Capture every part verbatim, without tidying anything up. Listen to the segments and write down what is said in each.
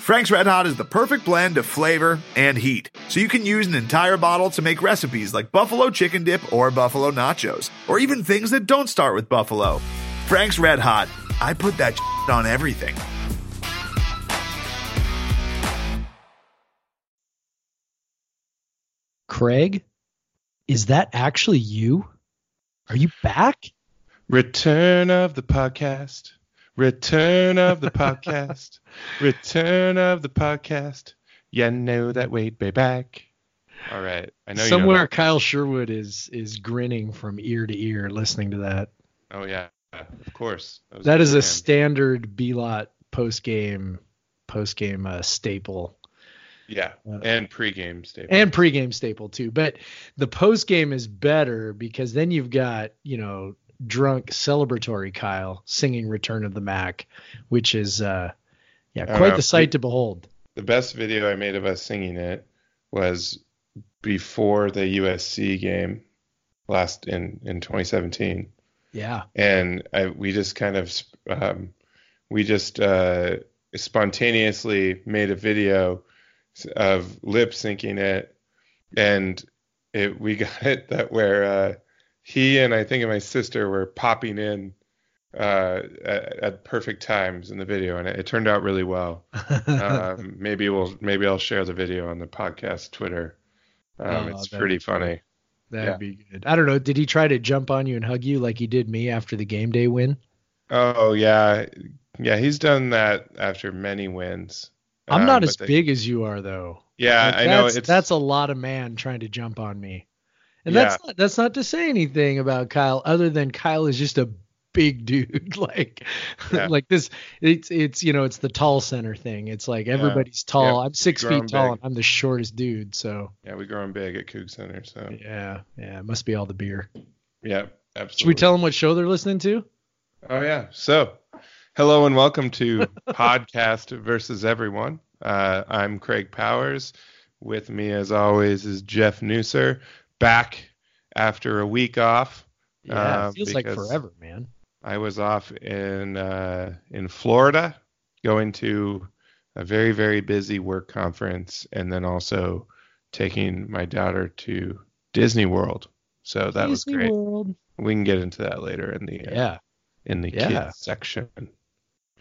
Frank's Red Hot is the perfect blend of flavor and heat, so you can use an entire bottle to make recipes like buffalo chicken dip or buffalo nachos, or even things that don't start with buffalo. Frank's Red Hot. I put that shit on everything. Craig, is that actually you? Are you back? Return of the podcast. Return of the podcast. Return of the podcast. You know that we'd be back. All right. I know somewhere you know Kyle Sherwood is is grinning from ear to ear listening to that. Oh yeah. Of course. That, that is a standard B-Lot post-game post-game uh, staple. Yeah, and pregame staple. And pregame staple, too. But the postgame is better because then you've got, you know, drunk celebratory Kyle singing Return of the Mac, which is, uh, yeah, quite know. the sight to behold. The best video I made of us singing it was before the U S C game last in, in twenty seventeen. Yeah. And I, we just kind of, um, we just uh, spontaneously made a video of lip syncing it, and it we got it that where uh he and I think my sister were popping in uh at, at perfect times in the video, and it, it turned out really well. um maybe we'll maybe I'll share the video on the podcast Twitter. um oh, it's pretty funny. That'd yeah. be good. I don't know, did he try to jump on you and hug you like he did me after the game day win? Oh yeah, yeah, he's done that after many wins. I'm not um, as they, big as you are, though. Yeah, like I know. It's, that's a lot of man trying to jump on me. And yeah. that's, not, that's not to say anything about Kyle other than Kyle is just a big dude. Like yeah. like this, it's, it's you know, it's the tall center thing. It's like everybody's yeah. tall. Yeah, I'm six feet tall, big. And I'm the shortest dude. So yeah, we're growing big at Coug Center. So yeah, yeah, it must be all the beer. Yeah, absolutely. Should we tell them what show they're listening to? Oh, yeah. So hello and welcome to Podcast versus Everyone. Uh, I'm Craig Powers. With me, as always, is Jeff Neusser, back after a week off. Yeah, uh, it feels like forever, man. I was off in uh, in Florida, going to a very, very busy work conference, and then also taking my daughter to Disney World. So that Disney was great. World. We can get into that later in the uh, yeah in the yeah. kids section.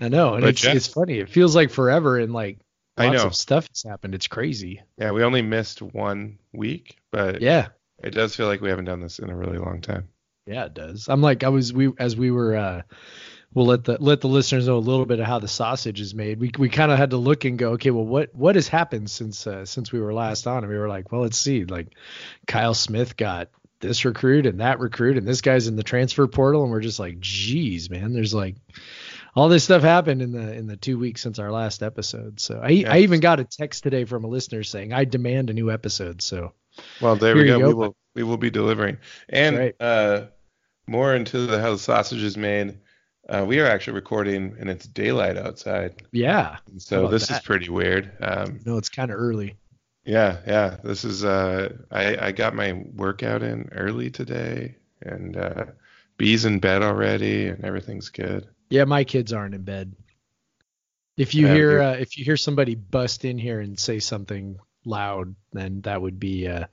I know, and it's, yeah. it's funny. It feels like forever, and like lots I know. of stuff has happened. It's crazy. Yeah, we only missed one week, but yeah, it does feel like we haven't done this in a really long time. Yeah, it does. I'm like, I was we as we were. Uh, we'll let the let the listeners know a little bit of how the sausage is made. We we kind of had to look and go, okay, well, what what has happened since uh, since we were last on? And we were like, well, let's see. Like, Kyle Smith got this recruit and that recruit, and this guy's in the transfer portal, and we're just like, geez, man, there's like. All this stuff happened in the in the two weeks since our last episode. So I yes. I even got a text today from a listener saying I demand a new episode. So well, there we go. go. We will we will be delivering. And right. uh, more into the how the sausage is made. Uh, we are actually recording and it's daylight outside. Yeah. And so this that? is pretty weird. Um, no, it's kind of early. Yeah, yeah. This is uh I I got my workout in early today, and uh, Bee's in bed already, and everything's good. Yeah, my kids aren't in bed. If you hear uh, if you hear somebody bust in here and say something loud, then that would be uh,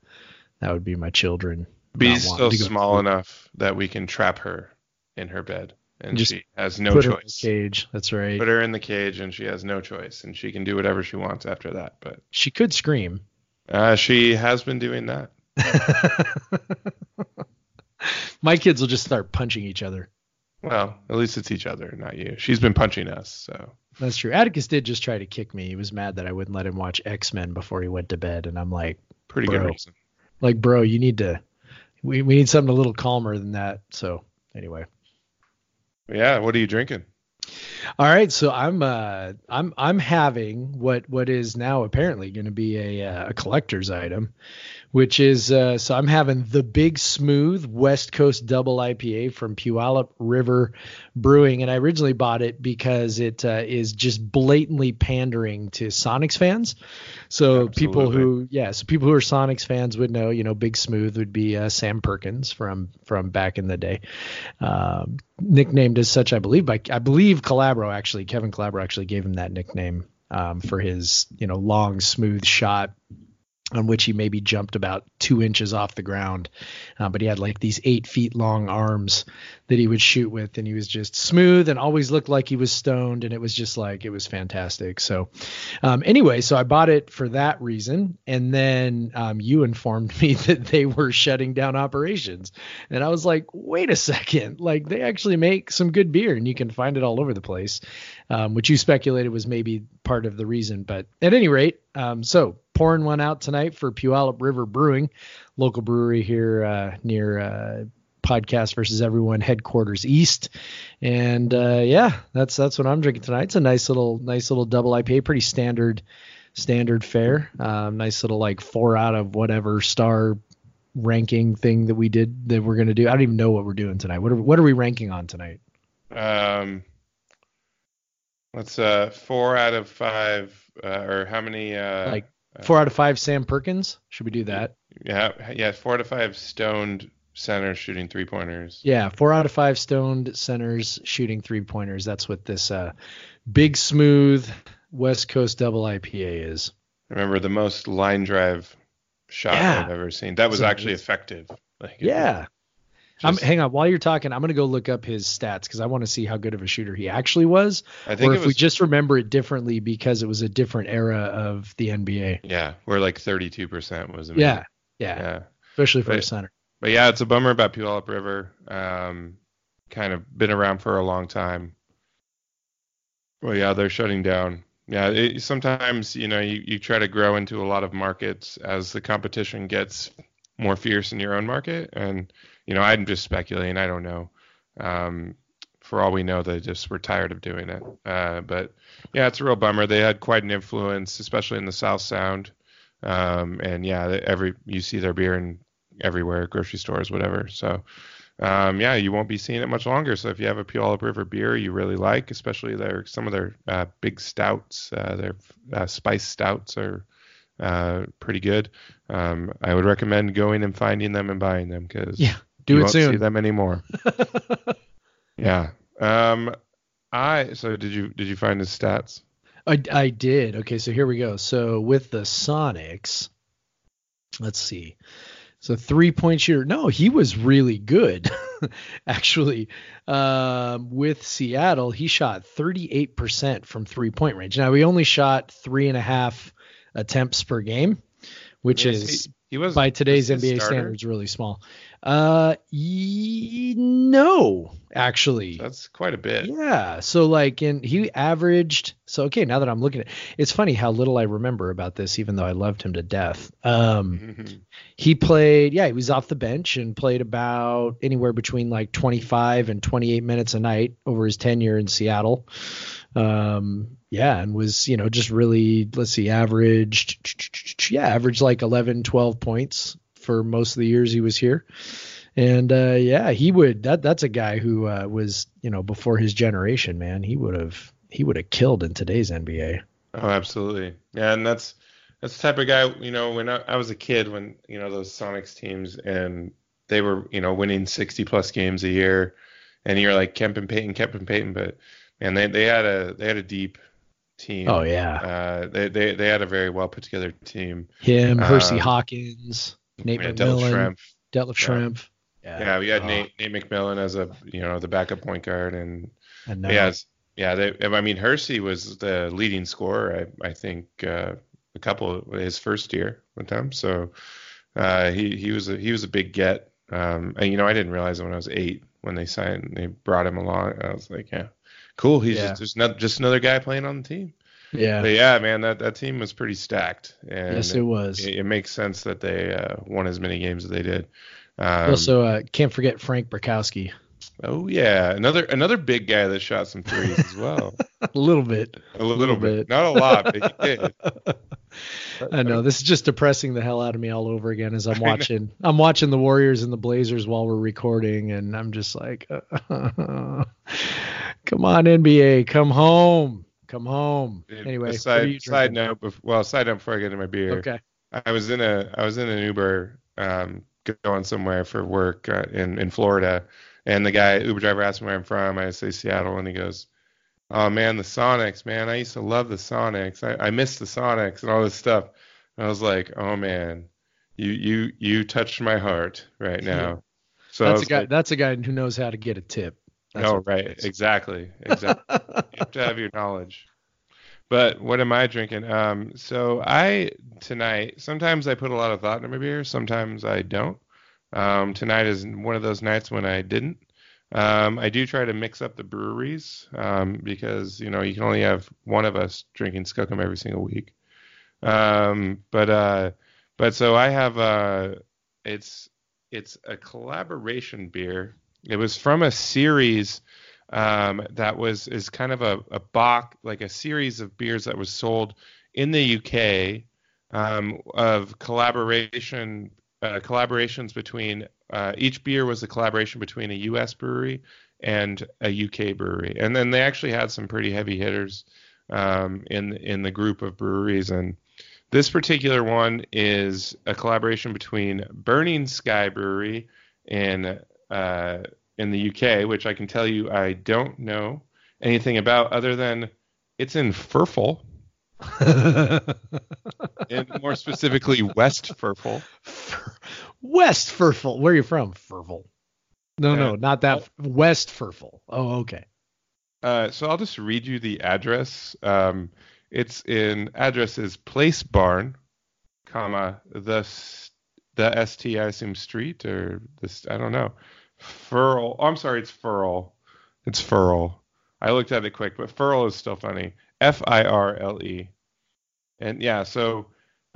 that would be my children. Bee's still small enough that we can trap her in her bed, and she has no choice. Put her in the cage. That's right. Put her in the cage, and she has no choice, and she can do whatever she wants after that. But she could scream. Uh, she has been doing that. My kids will just start punching each other. Well, at least it's each other, not you. She's been punching us, so. That's true. Atticus did just try to kick me. He was mad that I wouldn't let him watch X-Men before he went to bed, and I'm like, pretty bro, good reason. Like, bro, you need to. We we need something a little calmer than that. So anyway. Yeah. What are you drinking? All right, so I'm uh I'm I'm having what what is now apparently going to be a uh, a collector's item, which is uh, so I'm having the Big Smooth West Coast Double I P A from Puyallup River Brewing, and I originally bought it because it uh, is just blatantly pandering to Sonics fans. So Absolutely. people who yeah, so people who are Sonics fans would know, you know, Big Smooth would be uh, Sam Perkins from from back in the day, um, nicknamed as such, I believe by I believe Collabro actually Kevin Collabro actually gave him that nickname um, for his, you know, long, smooth shot on which he maybe jumped about two inches off the ground. Uh, but he had like these eight feet long arms that he would shoot with, and he was just smooth and always looked like he was stoned. And it was just like, it was fantastic. So um, anyway, so I bought it for that reason. And then um, you informed me that they were shutting down operations. And I was like, wait a second, like they actually make some good beer and you can find it all over the place, um, which you speculated was maybe part of the reason. But at any rate, um, so pouring one out tonight for Puyallup River Brewing, local brewery here uh, near uh, Podcast versus Everyone headquarters east. And uh, yeah, that's that's what I'm drinking tonight. It's a nice little nice little double I P A, pretty standard standard fare. Um, nice little like four out of whatever star ranking thing that we did that we're gonna do. I don't even know what we're doing tonight. What are what are we ranking on tonight? Um, let's uh four out of five uh, or how many uh like. Four out of five Sam Perkins. Should we do that? Yeah, yeah. Four out of five stoned centers shooting three pointers. Yeah, four out of five stoned centers shooting three pointers. That's what this uh, Big Smooth West Coast Double I P A is. I remember the most line drive shot yeah. I've ever seen. That was That's actually amazing. Effective. Like, yeah. Just, I'm, hang on, while you're talking, I'm going to go look up his stats because I want to see how good of a shooter he actually was, I think or if was, we just remember it differently because it was a different era of the N B A. Yeah, where like thirty-two percent was. Amazing. Yeah, yeah, yeah, especially for but, a center. But yeah, it's a bummer about Puyallup River. Um, kind of been around for a long time. Well, yeah, they're shutting down. Yeah, it, sometimes you know you, you try to grow into a lot of markets as the competition gets more fierce in your own market. And, you know, I'm just speculating. I don't know. Um, for all we know, they just were tired of doing it. Uh, but yeah, it's a real bummer. They had quite an influence, especially in the South Sound. Um, and yeah, every, you see their beer in everywhere, grocery stores, whatever. So um, yeah, you won't be seeing it much longer. So if you have a Puyallup River beer you really like, especially their, some of their uh, big stouts, uh, their uh, spice stouts are, uh pretty good. um I would recommend going and finding them and buying them because yeah do you it won't soon see them anymore. yeah um I so did you did you find his stats? I, I did. Okay, so here we go. So with the Sonics, let's see. So three-point shooter. No, he was really good, actually. Um, with Seattle, he shot thirty-eight percent from three-point range. Now, we only shot three and a half attempts per game, which yes, is he, he was, by today's N B A starter? Standards really small. Uh, ye, no, actually, that's quite a bit. Yeah. So like, and he averaged. So okay, now that I'm looking at, it's funny how little I remember about this, even though I loved him to death. Um, mm-hmm. He played. Yeah, he was off the bench and played about anywhere between like twenty-five and twenty-eight minutes a night over his tenure in Seattle. Um, yeah, and was, you know, just really, let's see, averaged, yeah, averaged like eleven, twelve points for most of the years he was here. And, uh, yeah, he would, that that's a guy who, uh, was, you know, before his generation, man, he would have, he would have killed in today's N B A. Oh, absolutely. Yeah. And that's, that's the type of guy, you know, when I, I was a kid, when, you know, those Sonics teams and they were, you know, winning sixty plus games a year and you're like Kemp and Payton, Kemp and Payton, but And they, they had a they had a deep team. Oh yeah. Uh, they, they they had a very well put together team. Him, Hersey um, Hawkins, Nate yeah, McMillan, Detlef Schrempf. Yeah. Yeah. yeah, we had oh. Nate Nate McMillan as a you know the backup point guard and yeah yeah they I mean Hersey was the leading scorer I I think uh, a couple of his first year with them, so uh, he he was a, he was a big get. Um, and you know I didn't realize it when I was eight when they signed they brought him along. I was like yeah. Cool. He's yeah. just, just, not, just another guy playing on the team. Yeah. But yeah, man, that, that team was pretty stacked. And yes, it was. It, it makes sense that they uh, won as many games as they did. Um, also, uh, can't forget Frank Burkowski. Oh, yeah. Another another big guy that shot some threes as well. A little bit. A little, little bit. bit. Not a lot, but he did. I know. This is just depressing the hell out of me all over again as I'm watching. I'm watching the Warriors and the Blazers while we're recording, and I'm just like, uh, come on, N B A. Come home. Come home. Dude, anyway, side, side note. Before, well, side note before I get into my beer. Okay. I was in a I was in an Uber um, going somewhere for work uh, in in Florida. And the guy, Uber driver, asked me where I'm from. I say Seattle, and he goes, oh, man, the Sonics, man. I used to love the Sonics. I, I miss the Sonics and all this stuff. And I was like, oh, man, you you you touched my heart right now. So that's a guy. Like, that's a guy who knows how to get a tip. That's oh, right. Exactly. Exactly. You have to have your knowledge. But what am I drinking? Um, so I, tonight, sometimes I put a lot of thought into my beer. Sometimes I don't. Um, tonight is one of those nights when I didn't. Um, I do try to mix up the breweries um, because, you know, you can only have one of us drinking Skookum every single week. Um, but, uh, but so I have, uh, it's, it's a collaboration beer. It was from a series Um, that was is kind of a, a box, like a series of beers that was sold in the U K um, of collaboration uh, collaborations between uh, each beer was a collaboration between a U S brewery and a U K brewery, and then they actually had some pretty heavy hitters um, in in the group of breweries. And this particular one is a collaboration between Burning Sky Brewery and uh, in the U K, which I can tell you I don't know anything about other than it's in Firfall. And more specifically, West Firfall. West Firfall. Where are you from? Firfall. No, uh, no, not that. West Firfall. Oh, okay. Uh, so I'll just read you the address. Um, it's in address is Place Barn, comma, the, the S T, I assume, street or this, I don't know. Furl. Oh, I'm sorry. It's Furl. It's Furl. I looked at it quick, but Furl is still funny. F I R L E. And yeah, so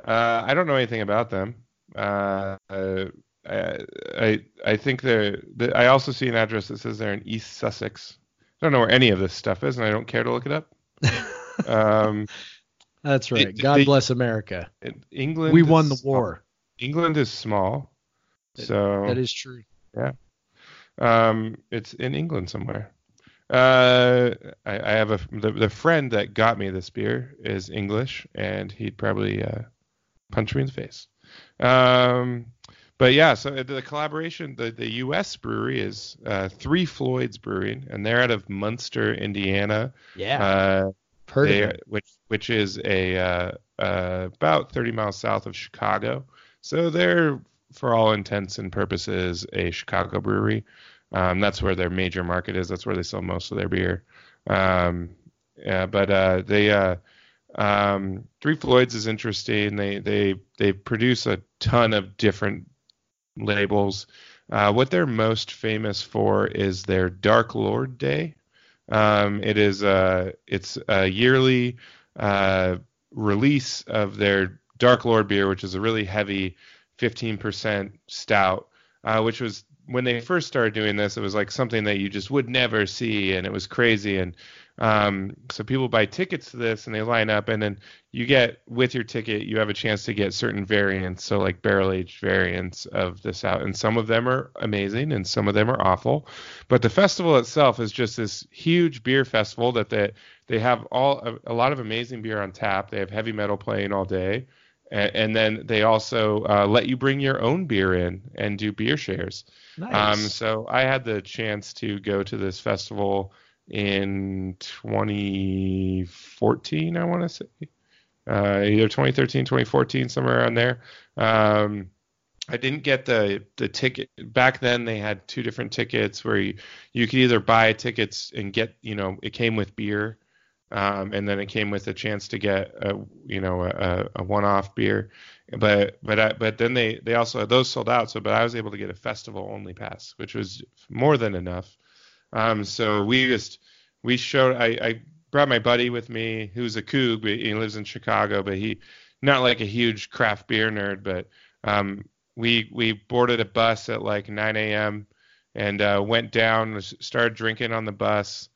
uh, I don't know anything about them. Uh, uh, I I think they're. The, I also see an address that says they're in East Sussex. I don't know where any of this stuff is, and I don't care to look it up. um, That's right. It, God they, bless America. It, England. We won the small. war. England is small. That, so that is true. Yeah. Um, it's in England somewhere. Uh, I, I have a, the, the friend that got me this beer is English, and he'd probably, uh, punch me in the face. Um, but yeah, so the collaboration, the, the U S brewery is, uh, Three Floyds Brewing, and they're out of Munster, Indiana. Yeah. Uh, they, which, which is a, uh, uh, about thirty miles south of Chicago. So they're, for all intents and purposes, a Chicago brewery. Um, that's where their major market is. That's where they sell most of their beer. Um, yeah, but uh, they uh, um, Three Floyds is interesting. They they they produce a ton of different labels. Uh, what they're most famous for is their Dark Lord Day. Um, it is a it's a yearly uh, release of their Dark Lord beer, which is a really heavy fifteen percent stout, uh, which was when they first started doing this, it was like something that you just would never see. And it was crazy. And um, so people buy tickets to this and they line up, and then you get with your ticket, you have a chance to get certain variants. So like barrel aged variants of this out. And some of them are amazing and some of them are awful, but the festival itself is just this huge beer festival that they, they have all a, a lot of amazing beer on tap. They have heavy metal playing all day. And then they also uh, let you bring your own beer in and do beer shares. Nice. Um, so I had the chance to go to this festival in twenty fourteen, I want to say. Uh, either twenty thirteen, twenty fourteen, somewhere around there. Um, I didn't get the, the ticket. Back then they had two different tickets where you, you could either buy tickets and get, you know, it came with beer. Um, and then it came with a chance to get a, you know, a, a one-off beer, but but I, but then they they also those sold out. So, but I was able to get a festival-only pass, which was more than enough. Um, so we just we showed. I, I brought my buddy with me, who's a Coug, but he lives in Chicago, but he not like a huge craft beer nerd. But um, we we boarded a bus at like nine a.m. and uh, went down, started drinking on the bus.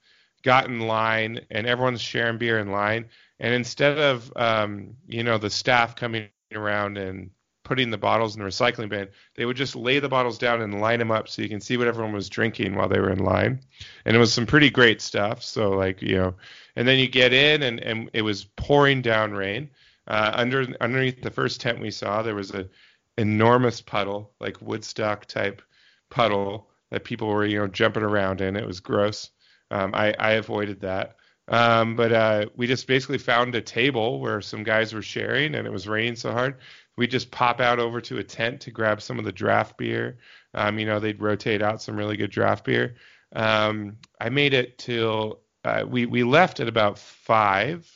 Got in line, and everyone's sharing beer in line. And instead of, um, you know, the staff coming around and putting the bottles in the recycling bin, they would just lay the bottles down and line them up so you can see what everyone was drinking while they were in line. And it was some pretty great stuff. So, like, you know, and then you get in, and, and it was pouring down rain. Uh, under underneath the first tent we saw, there was a enormous puddle, like Woodstock-type puddle that people were, you know, jumping around in. It was gross. Um, I, I avoided that. Um, but uh, we just basically found a table where some guys were sharing, and it was raining so hard. We just pop out over to a tent to grab some of the draft beer. Um, you know, they'd rotate out some really good draft beer. Um, I made it till uh, we, we left at about five.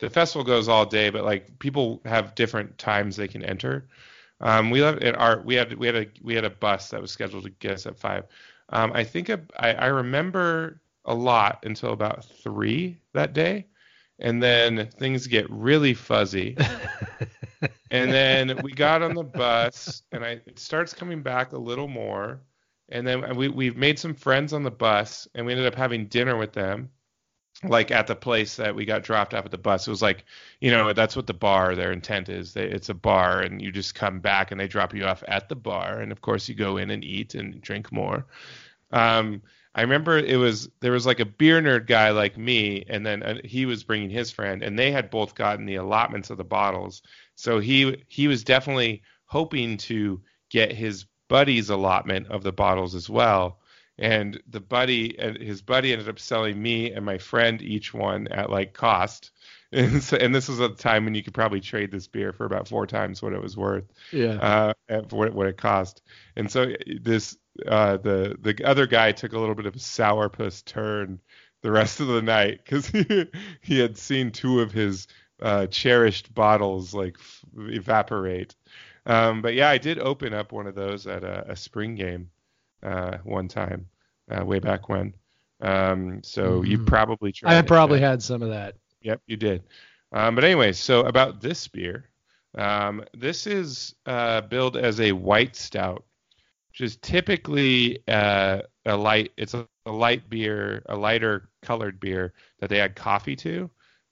The festival goes all day, but like people have different times they can enter. Um, we left at our, we had, we had a, we had a bus that was scheduled to get us at five. Um, I think a, I, I remember a lot until about three that day. And then things get really fuzzy. And then we got on the bus, and I, it starts coming back a little more. And then we, we've made some friends on the bus, and we ended up having dinner with them, like at the place that we got dropped off at the bus. It was like, you know, that's what the bar, their intent is. They, it's a bar, and you just come back, and they drop you off at the bar. And, of course, you go in and eat and drink more. Um, I remember it was there was like a beer nerd guy like me, and then uh, he was bringing his friend, and they had both gotten the allotments of the bottles. So he he was definitely hoping to get his buddy's allotment of the bottles as well. And the buddy and his buddy ended up selling me and my friend each one at like cost. And, so, and this was at the time when you could probably trade this beer for about four times what it was worth. Yeah. Uh, for what it cost. And so this uh, the the other guy took a little bit of a sourpuss turn the rest of the night because he, he had seen two of his uh cherished bottles like f- evaporate um but yeah I did open up one of those at a, a spring game uh one time uh way back when um so mm. you probably tried I probably it, had some of that. Yep, you did. Um but anyway, so about this beer, um this is uh billed as a white stout, which is typically uh a light it's a, a light beer, a lighter colored beer that they add coffee to.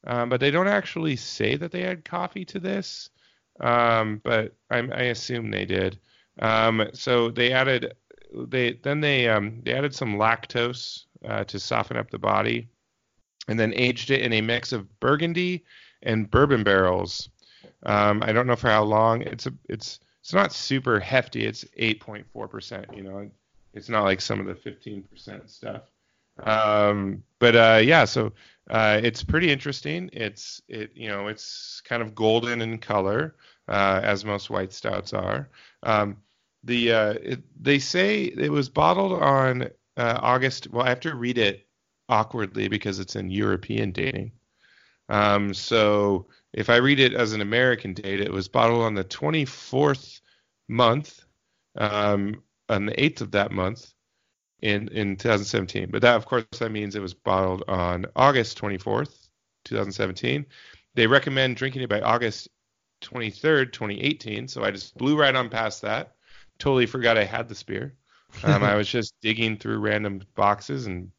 Um, but they don't actually say that they add coffee to this, um, but I, I assume they did. Um, so they added, they then they um, they added some lactose uh, to soften up the body, and then aged it in a mix of Burgundy and bourbon barrels. Um, I don't know for how long. It's a it's it's not super hefty. It's eight point four percent. You know, it's not like some of the fifteen percent stuff. Um, but, uh, yeah, so, uh, it's pretty interesting. It's, it, you know, it's kind of golden in color, uh, as most white stouts are. Um, the, uh, it, they say it was bottled on, uh, August. Well, I have to read it awkwardly because it's in European dating. Um, so if I read it as an American date, it was bottled on the twenty-fourth month, um, on the eighth of that month. In, in twenty seventeen, but that of course that means it was bottled on August twenty-fourth, twenty seventeen. They recommend drinking it by August twenty-third, twenty eighteen. So I just blew right on past that. Totally forgot I had this beer. Um, I was just digging through random boxes, and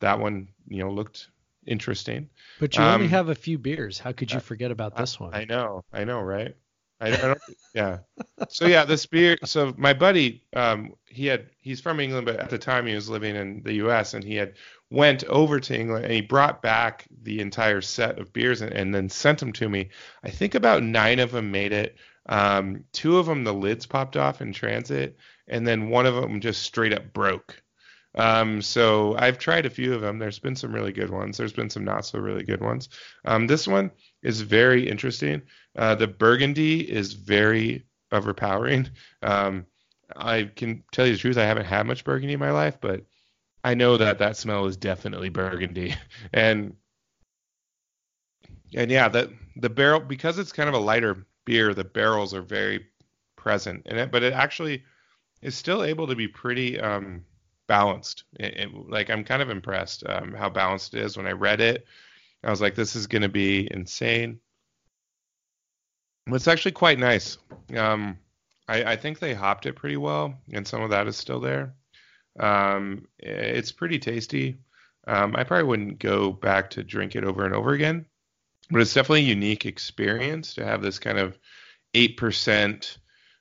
that one, you know, looked interesting. But you um, only have a few beers. How could you I, forget about I, this one? I know, I know, right? I don't, yeah. So yeah, this beer. So my buddy, um, he had, he's from England, but at the time he was living in the U S, and he had went over to England, and he brought back the entire set of beers, and, and then sent them to me. I think about nine of them made it. Um, two of them, the lids popped off in transit, and then one of them just straight up broke. Um, so I've tried a few of them. There's been some really good ones. There's been some not so really good ones. Um, this one is very interesting. Uh, the Burgundy is very overpowering. Um, I can tell you the truth. I haven't had much Burgundy in my life, but I know that that smell is definitely Burgundy. and, and yeah, that the barrel, because it's kind of a lighter beer, the barrels are very present in it, but it actually is still able to be pretty, um, balanced. It, it, like I'm kind of impressed um, how balanced it is. When I read it, I was like, this is going to be insane. But it's actually quite nice. Um, I, I think they hopped it pretty well, and some of that is still there. Um, it's pretty tasty. Um, I probably wouldn't go back to drink it over and over again, but it's definitely a unique experience to have this kind of eight percent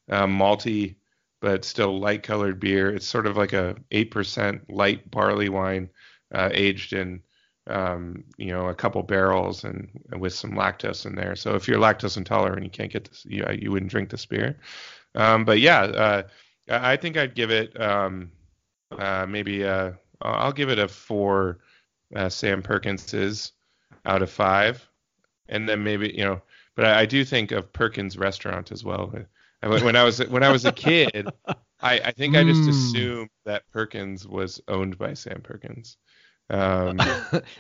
uh, malty but still light colored beer. It's sort of like a eight percent light barley wine, uh, aged in, um, you know, a couple barrels and with some lactose in there. So if you're lactose intolerant, you can't get this, you, know, you wouldn't drink this beer. Um, but yeah, uh, I think I'd give it, um, uh, maybe, uh, I'll give it a four, uh, Sam Perkins's, out of five. And then maybe, you know, but I, I do think of Perkins Restaurant as well. When I was when I was a kid, I, I think I just mm. assumed that Perkins was owned by Sam Perkins. Um,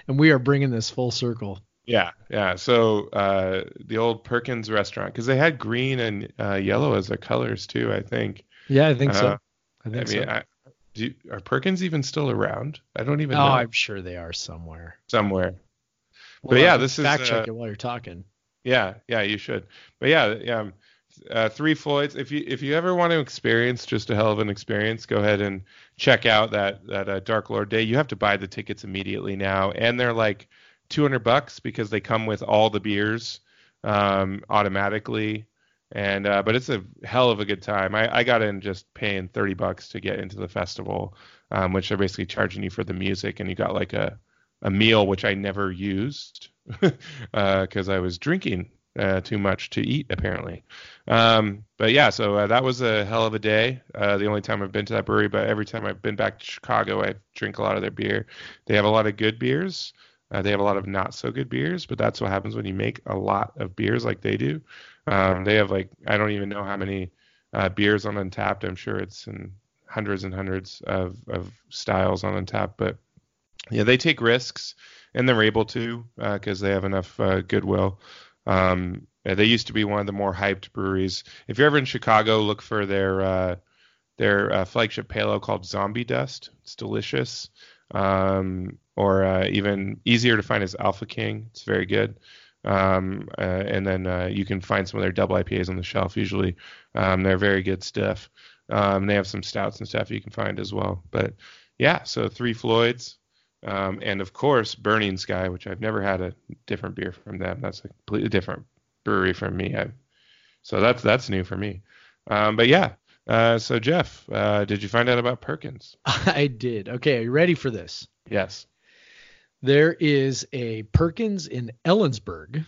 and we are bringing this full circle. Yeah, yeah. So uh, the old Perkins Restaurant, because they had green and uh, yellow as their colors too, I think. Yeah, I think uh, so. I think I mean, so. I, do, are Perkins even still around? I don't even oh, know. Oh, I'm sure they are somewhere. Somewhere. Well, but yeah, this is fact check uh, it while you're talking. Yeah, yeah, you should. But yeah, yeah. Uh, Three Floyds. If you if you ever want to experience just a hell of an experience, go ahead and check out that that uh, Dark Lord Day. You have to buy the tickets immediately now, and they're like two hundred bucks because they come with all the beers um, automatically. And uh, but it's a hell of a good time. I, I got in just paying thirty bucks to get into the festival, um, which they're basically charging you for the music, and you got like a a meal, which I never used because uh, I was drinking. Uh, too much to eat apparently, um, but yeah. So uh, that was a hell of a day. Uh, the only time I've been to that brewery, but every time I've been back to Chicago, I drink a lot of their beer. They have a lot of good beers. Uh, they have a lot of not so good beers, but that's what happens when you make a lot of beers like they do. Um, they have like I don't even know how many uh, beers on Untappd. I'm sure it's in hundreds and hundreds of of styles on Untappd. But yeah, they take risks and they're able to because uh, they have enough uh, goodwill. Um, they used to be one of the more hyped breweries. If you're ever in Chicago, look for their uh, their uh, flagship pale ale called Zombie Dust. It's delicious. Um, or uh, even easier to find is Alpha King. It's very good. Um, uh, and then uh, you can find some of their double I P As on the shelf usually. Um, they're very good stuff. Um, they have some stouts and stuff you can find as well. But yeah, so Three Floyds. Um, and of course, Burning Sky, which I've never had a different beer from them. That's a completely different brewery from me. I've, so that's that's new for me. Um, but yeah. Uh, so Jeff, uh, did you find out about Perkins? I did. Okay, are you ready for this? Yes. There is a Perkins in Ellensburg.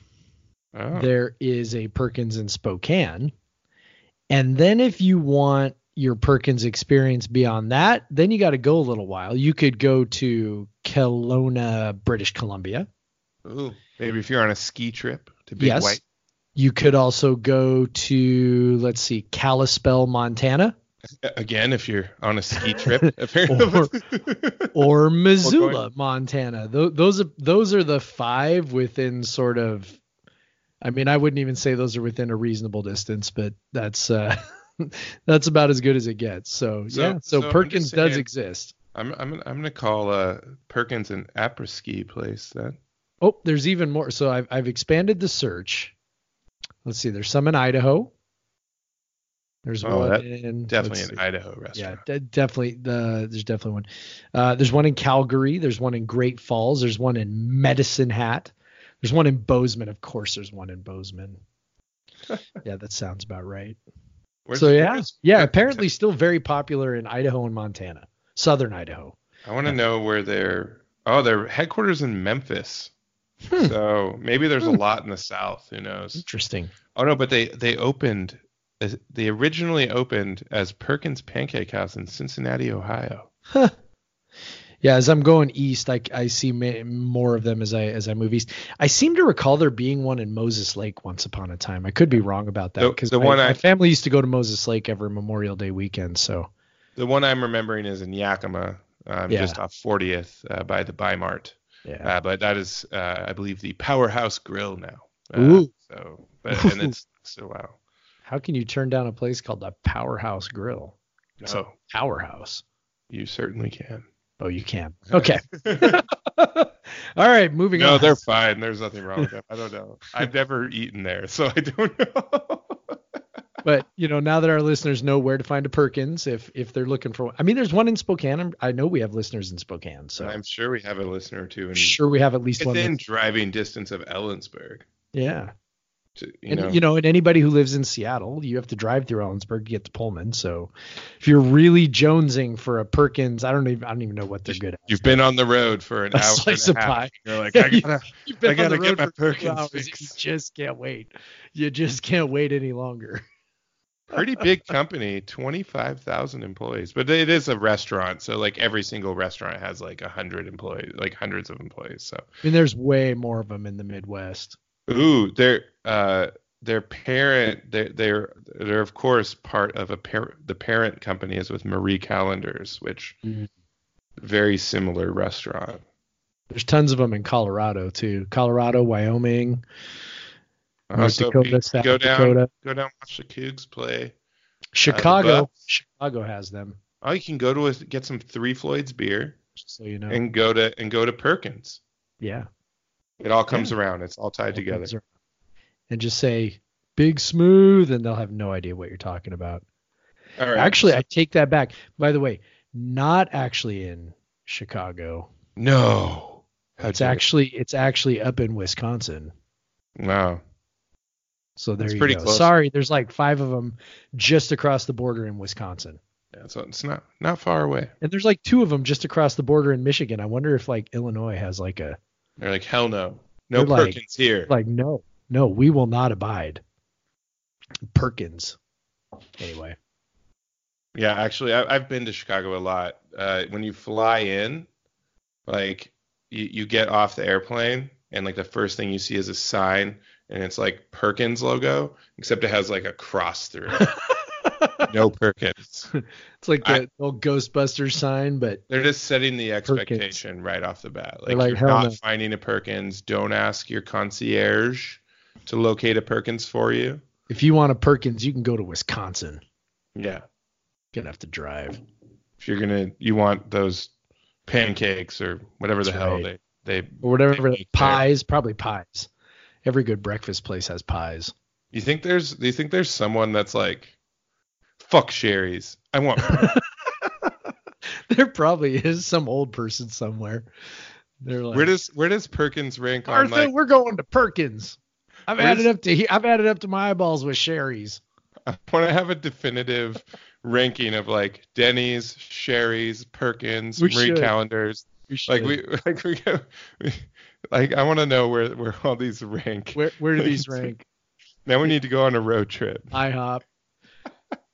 Oh. There is a Perkins in Spokane. And then if you want your Perkins experience beyond that, then you got to go a little while. You could go to Kelowna, British Columbia. Ooh, maybe if you're on a ski trip to Big yes. White. You could also go to, let's see, Kalispell, Montana. Again, if you're on a ski trip, apparently. or, or Missoula, or Montana. Th- those are, those are the five within sort of, I mean, I wouldn't even say those are within a reasonable distance, but that's, uh, that's about as good as it gets. So, so yeah, so, so Perkins does exist. I'm I'm I'm gonna call uh, Perkins an après ski place then. Oh, there's even more. So I've I've expanded the search. Let's see. There's some in Idaho. There's oh, one in definitely an see. Idaho restaurant. Yeah, de- definitely the there's definitely one. Uh, there's one in Calgary. There's one in Great Falls. There's one in Medicine Hat. There's one in Bozeman. Of course, there's one in Bozeman. Yeah, that sounds about right. Where's, so yeah, yeah. Apparently, still very popular in Idaho and Montana, southern Idaho. I want to yeah. know where they're. Oh, their headquarters in Memphis. Hmm. So maybe there's hmm. a lot in the South. Who knows? Interesting. Oh no, but they they opened. They originally opened as Perkins Pancake House in Cincinnati, Ohio. Huh. Yeah, as I'm going east, I I see more of them as I as I move east. I seem to recall there being one in Moses Lake once upon a time. I could be wrong about that because my, my family used to go to Moses Lake every Memorial Day weekend. So the one I'm remembering is in Yakima, um, yeah. just off fortieth uh, by the Bi-Mart. Yeah, uh, but that is uh, I believe the Powerhouse Grill now. Uh, Ooh. So, but and it's so wow. How can you turn down a place called the Powerhouse Grill? It's no, a powerhouse. You certainly can. Oh, you can. Okay. All right, moving no, on. No, they're fine. There's nothing wrong with them. I don't know. I've never eaten there, so I don't know. But, you know, now that our listeners know where to find a Perkins, if if they're looking for one. I mean, there's one in Spokane. I know we have listeners in Spokane. So I'm sure we have a listener, too. I'm sure we have at least one. Within driving distance of Ellensburg. Yeah. To, you and know. you know, and anybody who lives in Seattle, you have to drive through Ellensburg to get to Pullman. So if you're really jonesing for a Perkins, I don't even, I don't even know what they're good at. You've been on the road for an a hour slice and a of half. Pie. You're like, yeah, I gotta, you've been I gotta on the road get my Perkins. You just can't wait. You just can't wait any longer. Pretty big company, twenty-five thousand employees, but it is a restaurant. So like every single restaurant has like a hundred employees, like hundreds of employees. So I mean, there's way more of them in the Midwest. Ooh, they're, uh, their parent, they're, they're, they're of course part of a parent. The parent company is with Marie Callender's, which mm-hmm. very similar restaurant. There's tons of them in Colorado too. Colorado, Wyoming, North uh, so Dakota, South go down, Dakota. Go down, watch the Cougs play. Chicago, uh, Chicago has them. Oh, you can go to a, get some Three Floyds beer, just so you know, and go to and go to Perkins. Yeah, it all comes yeah. around. It's all tied all together. And just say Big Smooth, and they'll have no idea what you're talking about. All right. Actually, I take that back. By the way, not actually in Chicago. No, How it's actually it. it's actually up in Wisconsin. Wow. So there That's you go. Close. Sorry, there's like five of them just across the border in Wisconsin. Yeah, so it's not not far away. And there's like two of them just across the border in Michigan. I wonder if like Illinois has like a. They're like hell no, no Perkins like, here. Like no, no, we will not abide. Perkins. Anyway. Yeah, actually, I, I've been to Chicago a lot. Uh, when you fly in, like you, you get off the airplane, and like the first thing you see is a sign. And it's like Perkins logo, except it has like a cross through it. No Perkins. It's like the I, old Ghostbusters sign, but they're just setting the expectation Perkins. Right off the bat. Like, like you're not no. finding a Perkins. Don't ask your concierge to locate a Perkins for you. If you want a Perkins, you can go to Wisconsin. Yeah. You're gonna have to drive. If you're gonna, you want those pancakes or whatever That's the hell right. they they or whatever they pies, there. probably pies. Every good breakfast place has pies. You think there's? Do you think there's someone that's like, fuck Sherry's? I want. There probably is some old person somewhere. They're like, where does where does Perkins rank on? Arthur, like, we're going to Perkins. I've added up to I've added up to my eyeballs with Sherry's. I want to have a definitive ranking of like Denny's, Sherry's, Perkins, we Marie should. Callender's. We like we like we go. We, Like, I want to know where, where all these rank. Where where do these rank? Now we need to go on a road trip. IHOP.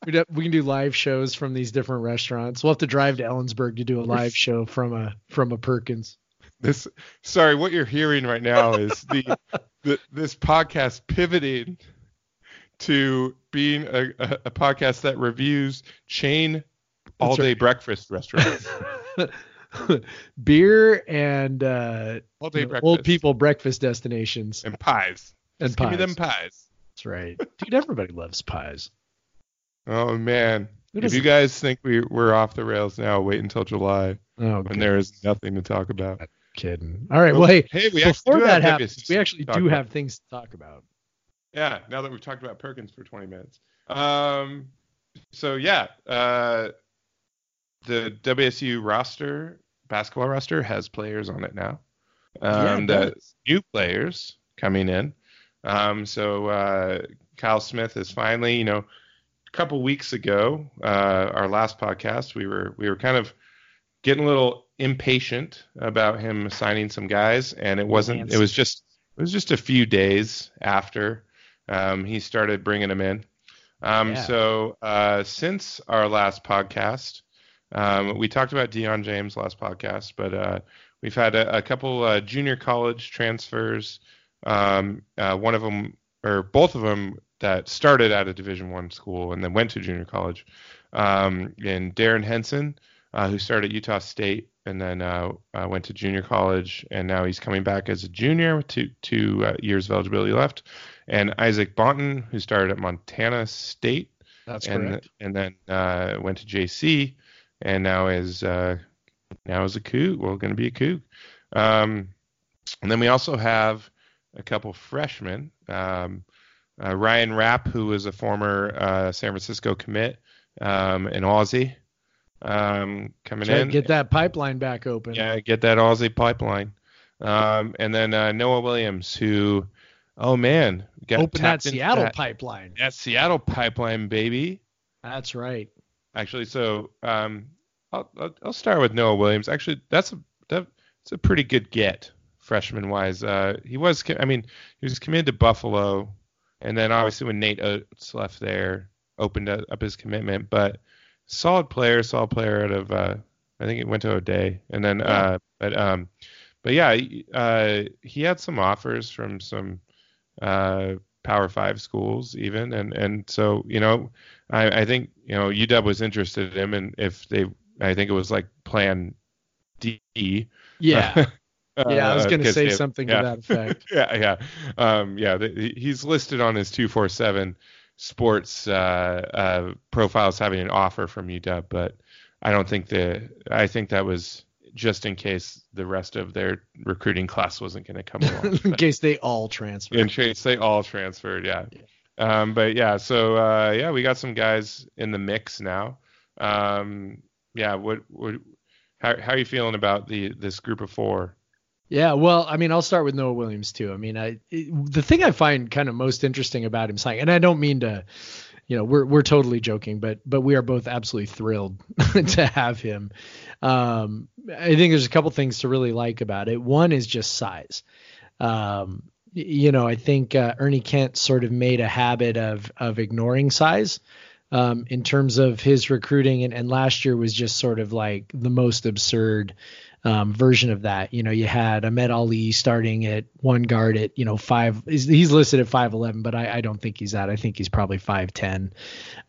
we, do, we can do live shows from these different restaurants. We'll have to drive to Ellensburg to do a live show from a from a Perkins. This sorry, what you're hearing right now is the, the this podcast pivoting to being a, a, a podcast that reviews chain all-day right. breakfast restaurants. Beer and uh, All day you know, old people breakfast destinations and pies. And Just pies. Give me them pies. That's right, dude. Everybody loves pies. Oh man, Who if you guys think we we're off the rails now, wait until July oh, when goodness. There is nothing to talk about. I'm kidding. All right. Well, well hey, hey we before that happens, we actually do have about. things to talk about. Yeah. Now that we've talked about Perkins for twenty minutes, um, so yeah, uh, the W S U roster. Basketball roster has players on it now. Um, yeah, it the new players coming in. Um, so uh, Kyle Smith is finally, you know, a couple weeks ago, uh, our last podcast, we were we were kind of getting a little impatient about him signing some guys, and it wasn't. Handsome. It was just it was just a few days after um, he started bringing them in. Um, yeah. So uh, since our last podcast. Um, we talked about Deion James last podcast, but uh, we've had a, a couple uh, junior college transfers. Um, uh, one of them, or both of them, that started at a Division I school and then went to junior college. Um, and Darren Henson, uh, who started at Utah State and then uh, uh, went to junior college, and now he's coming back as a junior with two, two uh, years of eligibility left. And Isaac Bonten, who started at Montana State, that's and, correct, and then uh, went to J C. And now is uh, now is a Coug. Well, going to be a Coug. Um, and then we also have a couple freshmen. Um, uh, Ryan Rapp, who is a former uh, San Francisco commit, um, an Aussie, um, coming Try in. Get that pipeline back open. Yeah, get that Aussie pipeline. Um, and then uh, Noah Williams, who, oh man, got open that Seattle that, pipeline. That Seattle pipeline, baby. That's right. Actually, so um, I'll, I'll I'll start with Noah Williams. Actually, that's a that's a pretty good get freshman wise. Uh, he was I mean he was committed to Buffalo, and then obviously when Nate Oates left there, opened up his commitment. But solid player, solid player out of uh, I think it went to O'Day, and then uh, but um, but yeah, uh, he had some offers from some uh, Power Five schools even, and and so you know I, I think you know U W was interested in him, and if they I think it was like Plan D. Yeah. Uh, yeah, I was going to say they, something yeah. to that effect. yeah, yeah. Um, yeah, the, he's listed on his two forty-seven sports uh, uh, profiles having an offer from U W, but I don't think the I think that was just in case the rest of their recruiting class wasn't going to come along. in case they all transferred. In case they all transferred, yeah. yeah. Um, but, yeah, so, uh, yeah, we got some guys in the mix now. Um, yeah, what, what how, how are you feeling about the this group of four? Yeah, well, I mean, I'll start with Noah Williams, too. I mean, I it, the thing I find kind of most interesting about him signing, and I don't mean to, you know, we're we're totally joking, but but we are both absolutely thrilled to have him. Um, I think there's a couple things to really like about it. One is just size. Um, you know, I think uh, Ernie Kent sort of made a habit of of ignoring size um, in terms of his recruiting, and, and last year was just sort of like the most absurd Um, version of that. You know, you had Ahmed Ali starting at one guard at, you know, five, he's, he's listed at five eleven, but I, I don't think he's that. I think he's probably five ten.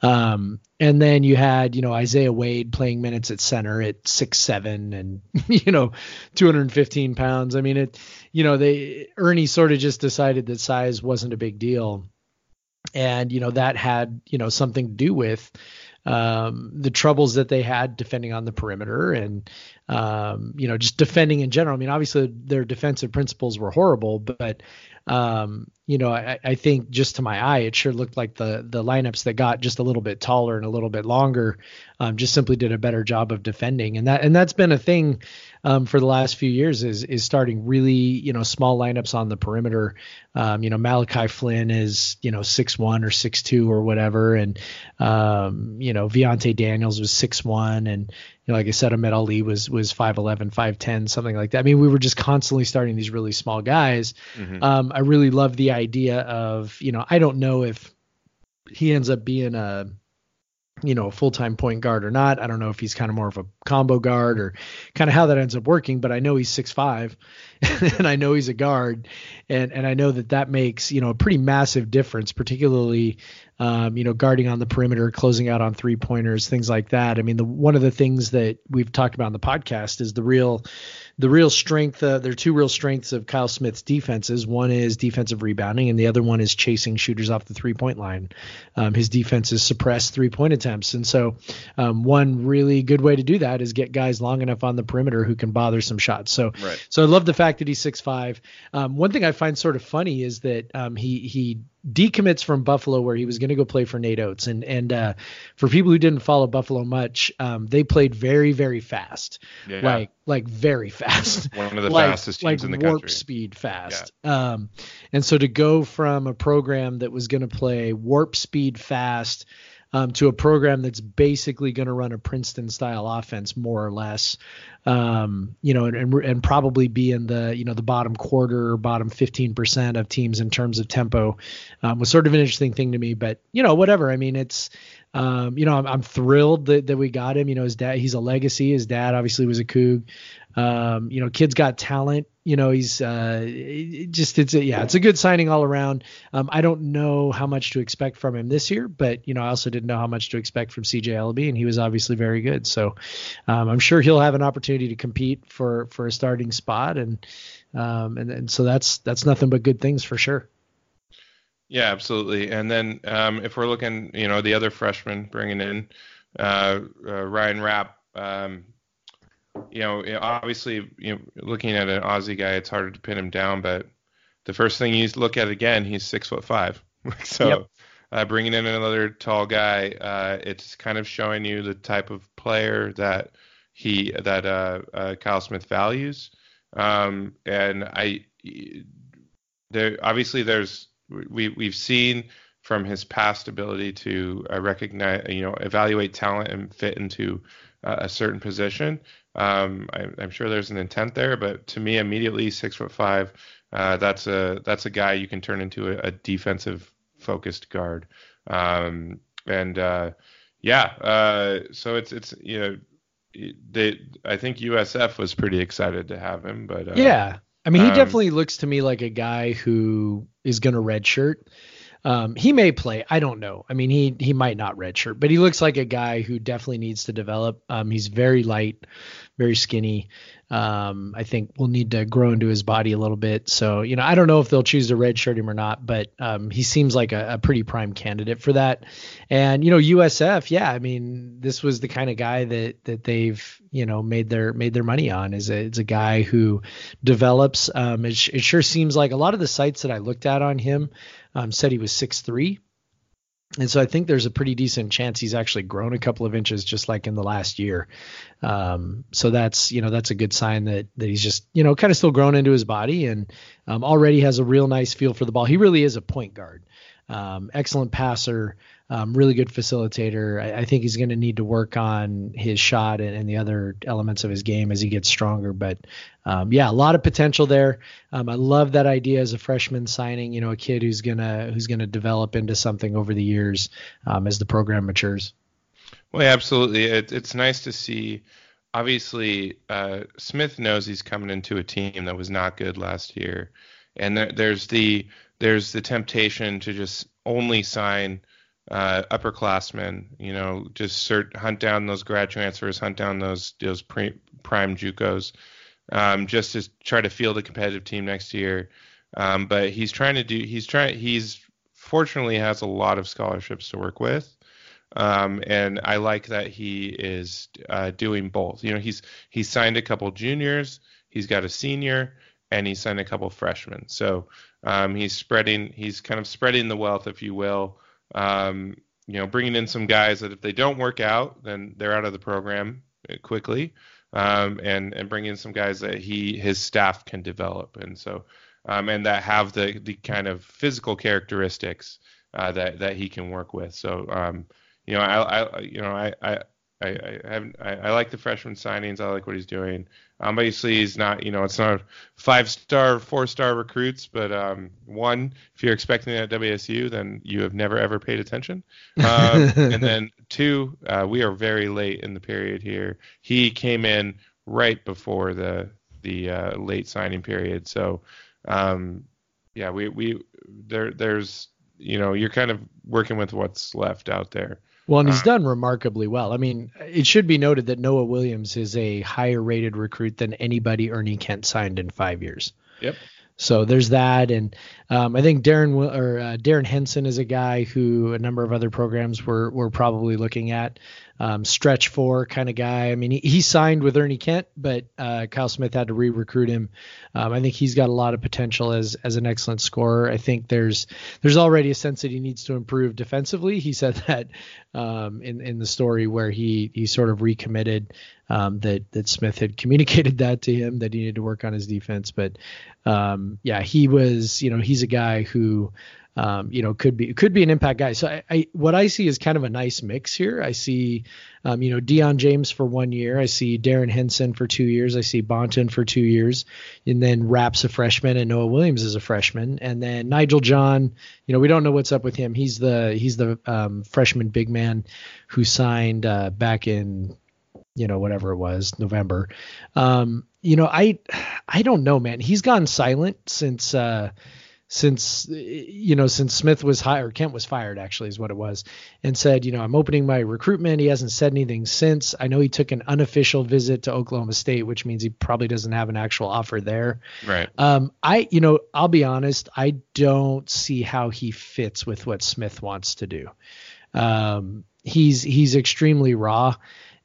Um, and then you had, you know, Isaiah Wade playing minutes at center at six seven and, you know, two hundred fifteen pounds. I mean, it, you know, they, Ernie sort of just decided that size wasn't a big deal. And, you know, that had, you know, something to do with um, the troubles that they had defending on the perimeter and, um, you know, just defending in general. I mean, obviously their defensive principles were horrible, but, um, you know, I, I think just to my eye, it sure looked like the, the lineups that got just a little bit taller and a little bit longer, um, just simply did a better job of defending. And that, and that's been a thing, um, for the last few years is, is starting really, you know, small lineups on the perimeter. Um, you know, Malachi Flynn is, you know, six one or six two or whatever. And, um, you know, Veontae Daniels was six one. And, you know, like I said, Ahmed Ali was, was five eleven, five ten, something like that. I mean, we were just constantly starting these really small guys. Mm-hmm. Um, I really love the idea of, you know, I don't know if he ends up being a, you know, a full-time point guard or not. I don't know if he's kind of more of a combo guard or kind of how that ends up working, but I know he's six five and I know he's a guard. And, and I know that that makes, you know, a pretty massive difference, particularly, um, you know, guarding on the perimeter, closing out on three pointers, things like that. I mean, the, one of the things that we've talked about in the podcast is the real, the real strength. Uh, there are two real strengths of Kyle Smith's defenses. One is defensive rebounding and the other one is chasing shooters off the three point line. Um, his defense is suppressed three point attempts. And so, um, one really good way to do that is get guys long enough on the perimeter who can bother some shots. So, right. so I love the fact that he's six five. Um, one thing I find sort of funny is that, um, he, he, decommits from Buffalo where he was going to go play for Nate Oates. And, and, uh, for people who didn't follow Buffalo much, um, they played very, very fast, yeah. like, like very fast, one of the like, fastest teams like in the warp country. Speed fast. Yeah. Um, and so to go from a program that was going to play warp speed fast, um, to a program that's basically going to run a Princeton style offense more or less, um, you know, and, and, and probably be in the, you know, the bottom quarter, bottom fifteen percent of teams in terms of tempo, um, was sort of an interesting thing to me, but you know, whatever. I mean, it's, um, you know, I'm, I'm thrilled that, that we got him, you know, his dad, he's a legacy. His dad obviously was a Coug. Um, you know, kid's got talent, you know, he's, uh, it just, it's a, yeah, it's a good signing all around. Um, I don't know how much to expect from him this year, but, you know, I also didn't know how much to expect from C J Ellaby and he was obviously very good. So, um, I'm sure he'll have an opportunity to compete for, for a starting spot. And, um, and, and so that's, that's nothing but good things for sure. Yeah, absolutely. And then, um, if we're looking, you know, the other freshman bringing in, uh, uh Ryan Rapp, um, you know, obviously, you know, looking at an Aussie guy, it's harder to pin him down. But the first thing you look at again, he's six foot five. So yep. uh, bringing in another tall guy, uh, it's kind of showing you the type of player that he that uh, uh, Kyle Smith values. Um, and I, there obviously there's we we've seen from his past ability to uh, recognize, you know, evaluate talent and fit into uh, a certain position. Um, I, I'm sure there's an intent there, but to me, immediately six foot five, uh, that's a that's a guy you can turn into a, a defensive focused guard. Um, And uh, yeah, uh, so it's it's you know they I think U S F was pretty excited to have him, but uh, yeah, I mean he um, definitely looks to me like a guy who is going to redshirt. Um, he may play. I don't know. I mean, he he might not redshirt, but he looks like a guy who definitely needs to develop. Um, he's very light, very skinny. Um, I think we'll need to grow into his body a little bit. So, you know, I don't know if they'll choose to redshirt him or not, but um, he seems like a, a pretty prime candidate for that. And, you know, U S F. Yeah, I mean, this was the kind of guy that that they've, you know, made their made their money on is a, it's a guy who develops. Um, it, it sure seems like a lot of the sites that I looked at on him um, said he was six three. And so I think there's a pretty decent chance he's actually grown a couple of inches just like in the last year. Um, so that's, you know, that's a good sign that that he's just, you know, kind of still grown into his body and um, already has a real nice feel for the ball. He really is a point guard. Um, excellent passer, um, really good facilitator. I, I think he's going to need to work on his shot and, and the other elements of his game as he gets stronger. But um, yeah, a lot of potential there. Um, I love that idea as a freshman signing, you know, a kid who's gonna who's gonna develop into something over the years um, as the program matures. Well, yeah, absolutely. It, it's nice to see. Obviously, uh, Smith knows he's coming into a team that was not good last year, and there, there's the There's the temptation to just only sign uh, upperclassmen, you know, just cert, hunt down those grad transfers, hunt down those those pre, prime JUCOs, um, just to try to field a competitive team next year. Um, but he's trying to do. He's trying. He's fortunately has a lot of scholarships to work with, um, and I like that he is uh, doing both. You know, he's he's signed a couple juniors, he's got a senior, and he signed a couple freshmen. So. Um, he's spreading, he's kind of spreading the wealth, if you will, um, you know, bringing in some guys that if they don't work out, then they're out of the program quickly, um, and, and bring in some guys that he, his staff can develop. And so, um, and that have the, the kind of physical characteristics, uh, that, that he can work with. So, um, you know, I, I, you know, I, I, I, I, haven't, I, I like the freshman signings. I like what he's doing. Um, obviously, he's not, you know, it's not five-star, four-star recruits, but um, one, if you're expecting that at W S U, then you have never, ever paid attention. Um, and then two, uh, we are very late in the period here. He came in right before the the uh, late signing period. So, um, yeah, we, we there there's, you know, you're kind of working with what's left out there. Well, and he's done remarkably well. I mean, it should be noted that Noah Williams is a higher rated recruit than anybody Ernie Kent signed in five years. Yep. So there's that. And um, I think Darren or uh, Darren Henson is a guy who a number of other programs were, were probably looking at. Um, stretch four kind of guy. I mean, he, he signed with Ernie Kent, but uh, Kyle Smith had to re-recruit him. Um, I think he's got a lot of potential as as an excellent scorer. I think there's there's already a sense that he needs to improve defensively. He said that um, in in the story where he he sort of recommitted um, that that Smith had communicated that to him that he needed to work on his defense. But um, yeah, he was you know he's a guy who. Um, you know, could be could be an impact guy. So I, I what I see is kind of a nice mix here. I see, um, you know, Deion James for one year. I see Darren Henson for two years. I see Bonton for two years, and then Rapp's a freshman and Noah Williams is a freshman, and then Nigel John. You know, we don't know what's up with him. He's the he's the um, freshman big man who signed uh, back in, you know, whatever it was, November. Um, you know, I I don't know, man. He's gone silent since. Uh, Since, you know, since Smith was hired, Kent was fired, actually, is what it was, and said, you know, I'm opening my recruitment. He hasn't said anything since. I know he took an unofficial visit to Oklahoma State, which means he probably doesn't have an actual offer there. Right. Um, I, you know, I'll be honest. I don't see how he fits with what Smith wants to do. Um, he's, he's extremely raw.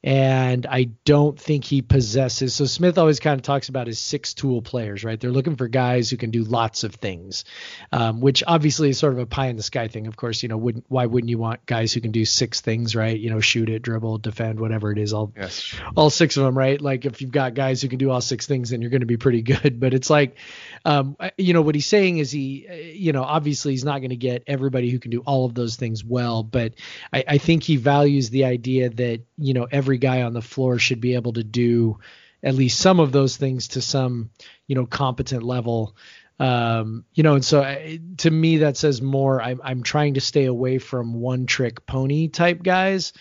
And I don't think he possesses. So Smith always kind of talks about his six tool players, right? They're looking for guys who can do lots of things, um, which obviously is sort of a pie in the sky thing. Of course, you know, wouldn't, why wouldn't you want guys who can do six things, right? You know, shoot it, dribble, defend, whatever it is, all, yes. all six of them, right? Like if you've got guys who can do all six things, then you're going to be pretty good. But it's like, um, you know, what he's saying is he, you know, obviously he's not going to get everybody who can do all of those things well, but I, I think he values the idea that, you know, every guy on the floor should be able to do at least some of those things to some, you know, competent level. Um, you know, and so I, to me, that says more. I'm, I'm trying to stay away from one trick pony type guys.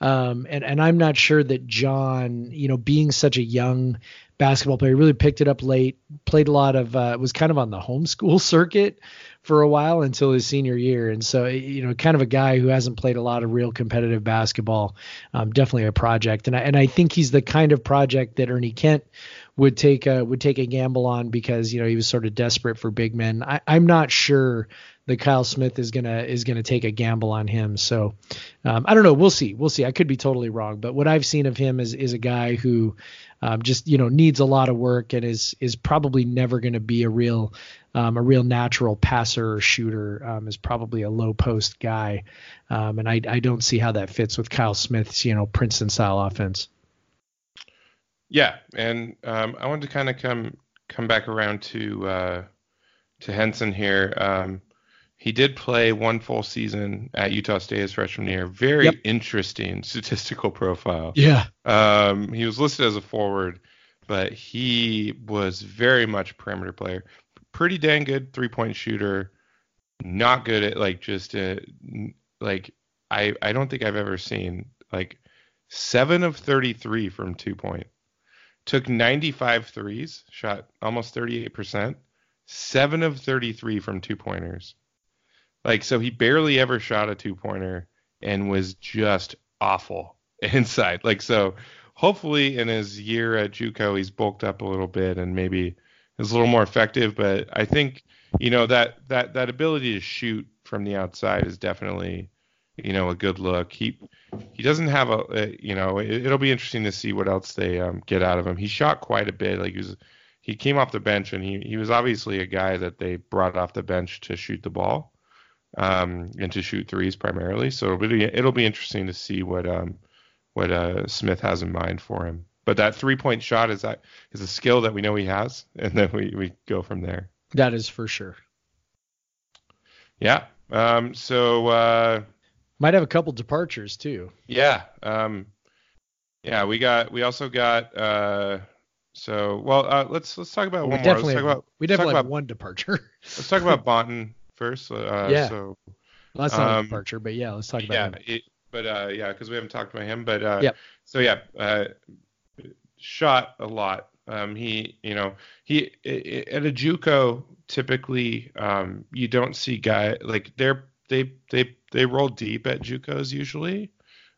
Um, and, and I'm not sure that John, you know, being such a young basketball player, really picked it up late, played a lot of, uh, was kind of on the homeschool circuit for a while until his senior year. And so, you know, kind of a guy who hasn't played a lot of real competitive basketball, um, definitely a project. And I, and I think he's the kind of project that Ernie Kent would take a, would take a gamble on because, you know, he was sort of desperate for big men. I, I'm not sure that Kyle Smith is going to, is going to take a gamble on him. So, um, I don't know. We'll see. We'll see. I could be totally wrong, but what I've seen of him is, is a guy who, um, just, you know, needs a lot of work and is, is probably never going to be a real, um, a real natural passer or shooter, um, is probably a low post guy. Um, and I, I don't see how that fits with Kyle Smith's, you know, Princeton style offense. Yeah, and um, I wanted to kind of come come back around to uh, to Henson here. Um, he did play one full season at Utah State his freshman year. Very yep. interesting statistical profile. Yeah, um, he was listed as a forward, but he was very much a perimeter player. Pretty dang good three point shooter. Not good at like just a, like I I don't think I've ever seen like seven of thirty-three from two point. Took ninety-five threes, shot almost thirty-eight percent, seven of thirty-three from two-pointers. Like, so he barely ever shot a two-pointer and was just awful inside. Like, so hopefully in his year at JUCO, he's bulked up a little bit and maybe is a little more effective. But I think, you know, that, that, that ability to shoot from the outside is definitely, you know, a good look. He he doesn't have a, a you know, it, it'll be interesting to see what else they um, get out of him. He shot quite a bit. Like he was, he came off the bench and he, he was obviously a guy that they brought off the bench to shoot the ball um, and to shoot threes primarily. So it'll be, it'll be interesting to see what um what uh, Smith has in mind for him. But that three point shot is that is a skill that we know he has, and then we, we go from there. That is for sure. Yeah. Um. So. Uh, Might have a couple departures too. Yeah. Um, yeah, we got, we also got, uh, so, well, uh, let's, let's talk about we one more. Let's talk about, we definitely have about, one departure. Let's talk about Bonton first. Uh, yeah. So, well, that's not um, a departure, but yeah, let's talk about yeah, him. It, but, uh, yeah, cause we haven't talked about him, but, uh, yep. so yeah, uh, shot a lot. Um, he, you know, he, it, it, at a JUCO typically, um, you don't see guy like they're, They they they roll deep at JUCOs usually.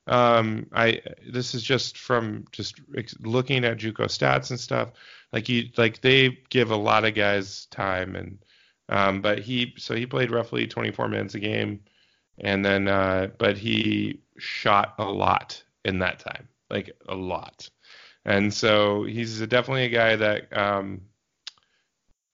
Um, I this is just from just looking at JUCO stats and stuff. Like you like they give a lot of guys time and um, but he so he played roughly twenty-four minutes a game, and then uh, but he shot a lot in that time, like a lot, and so he's definitely a guy that um,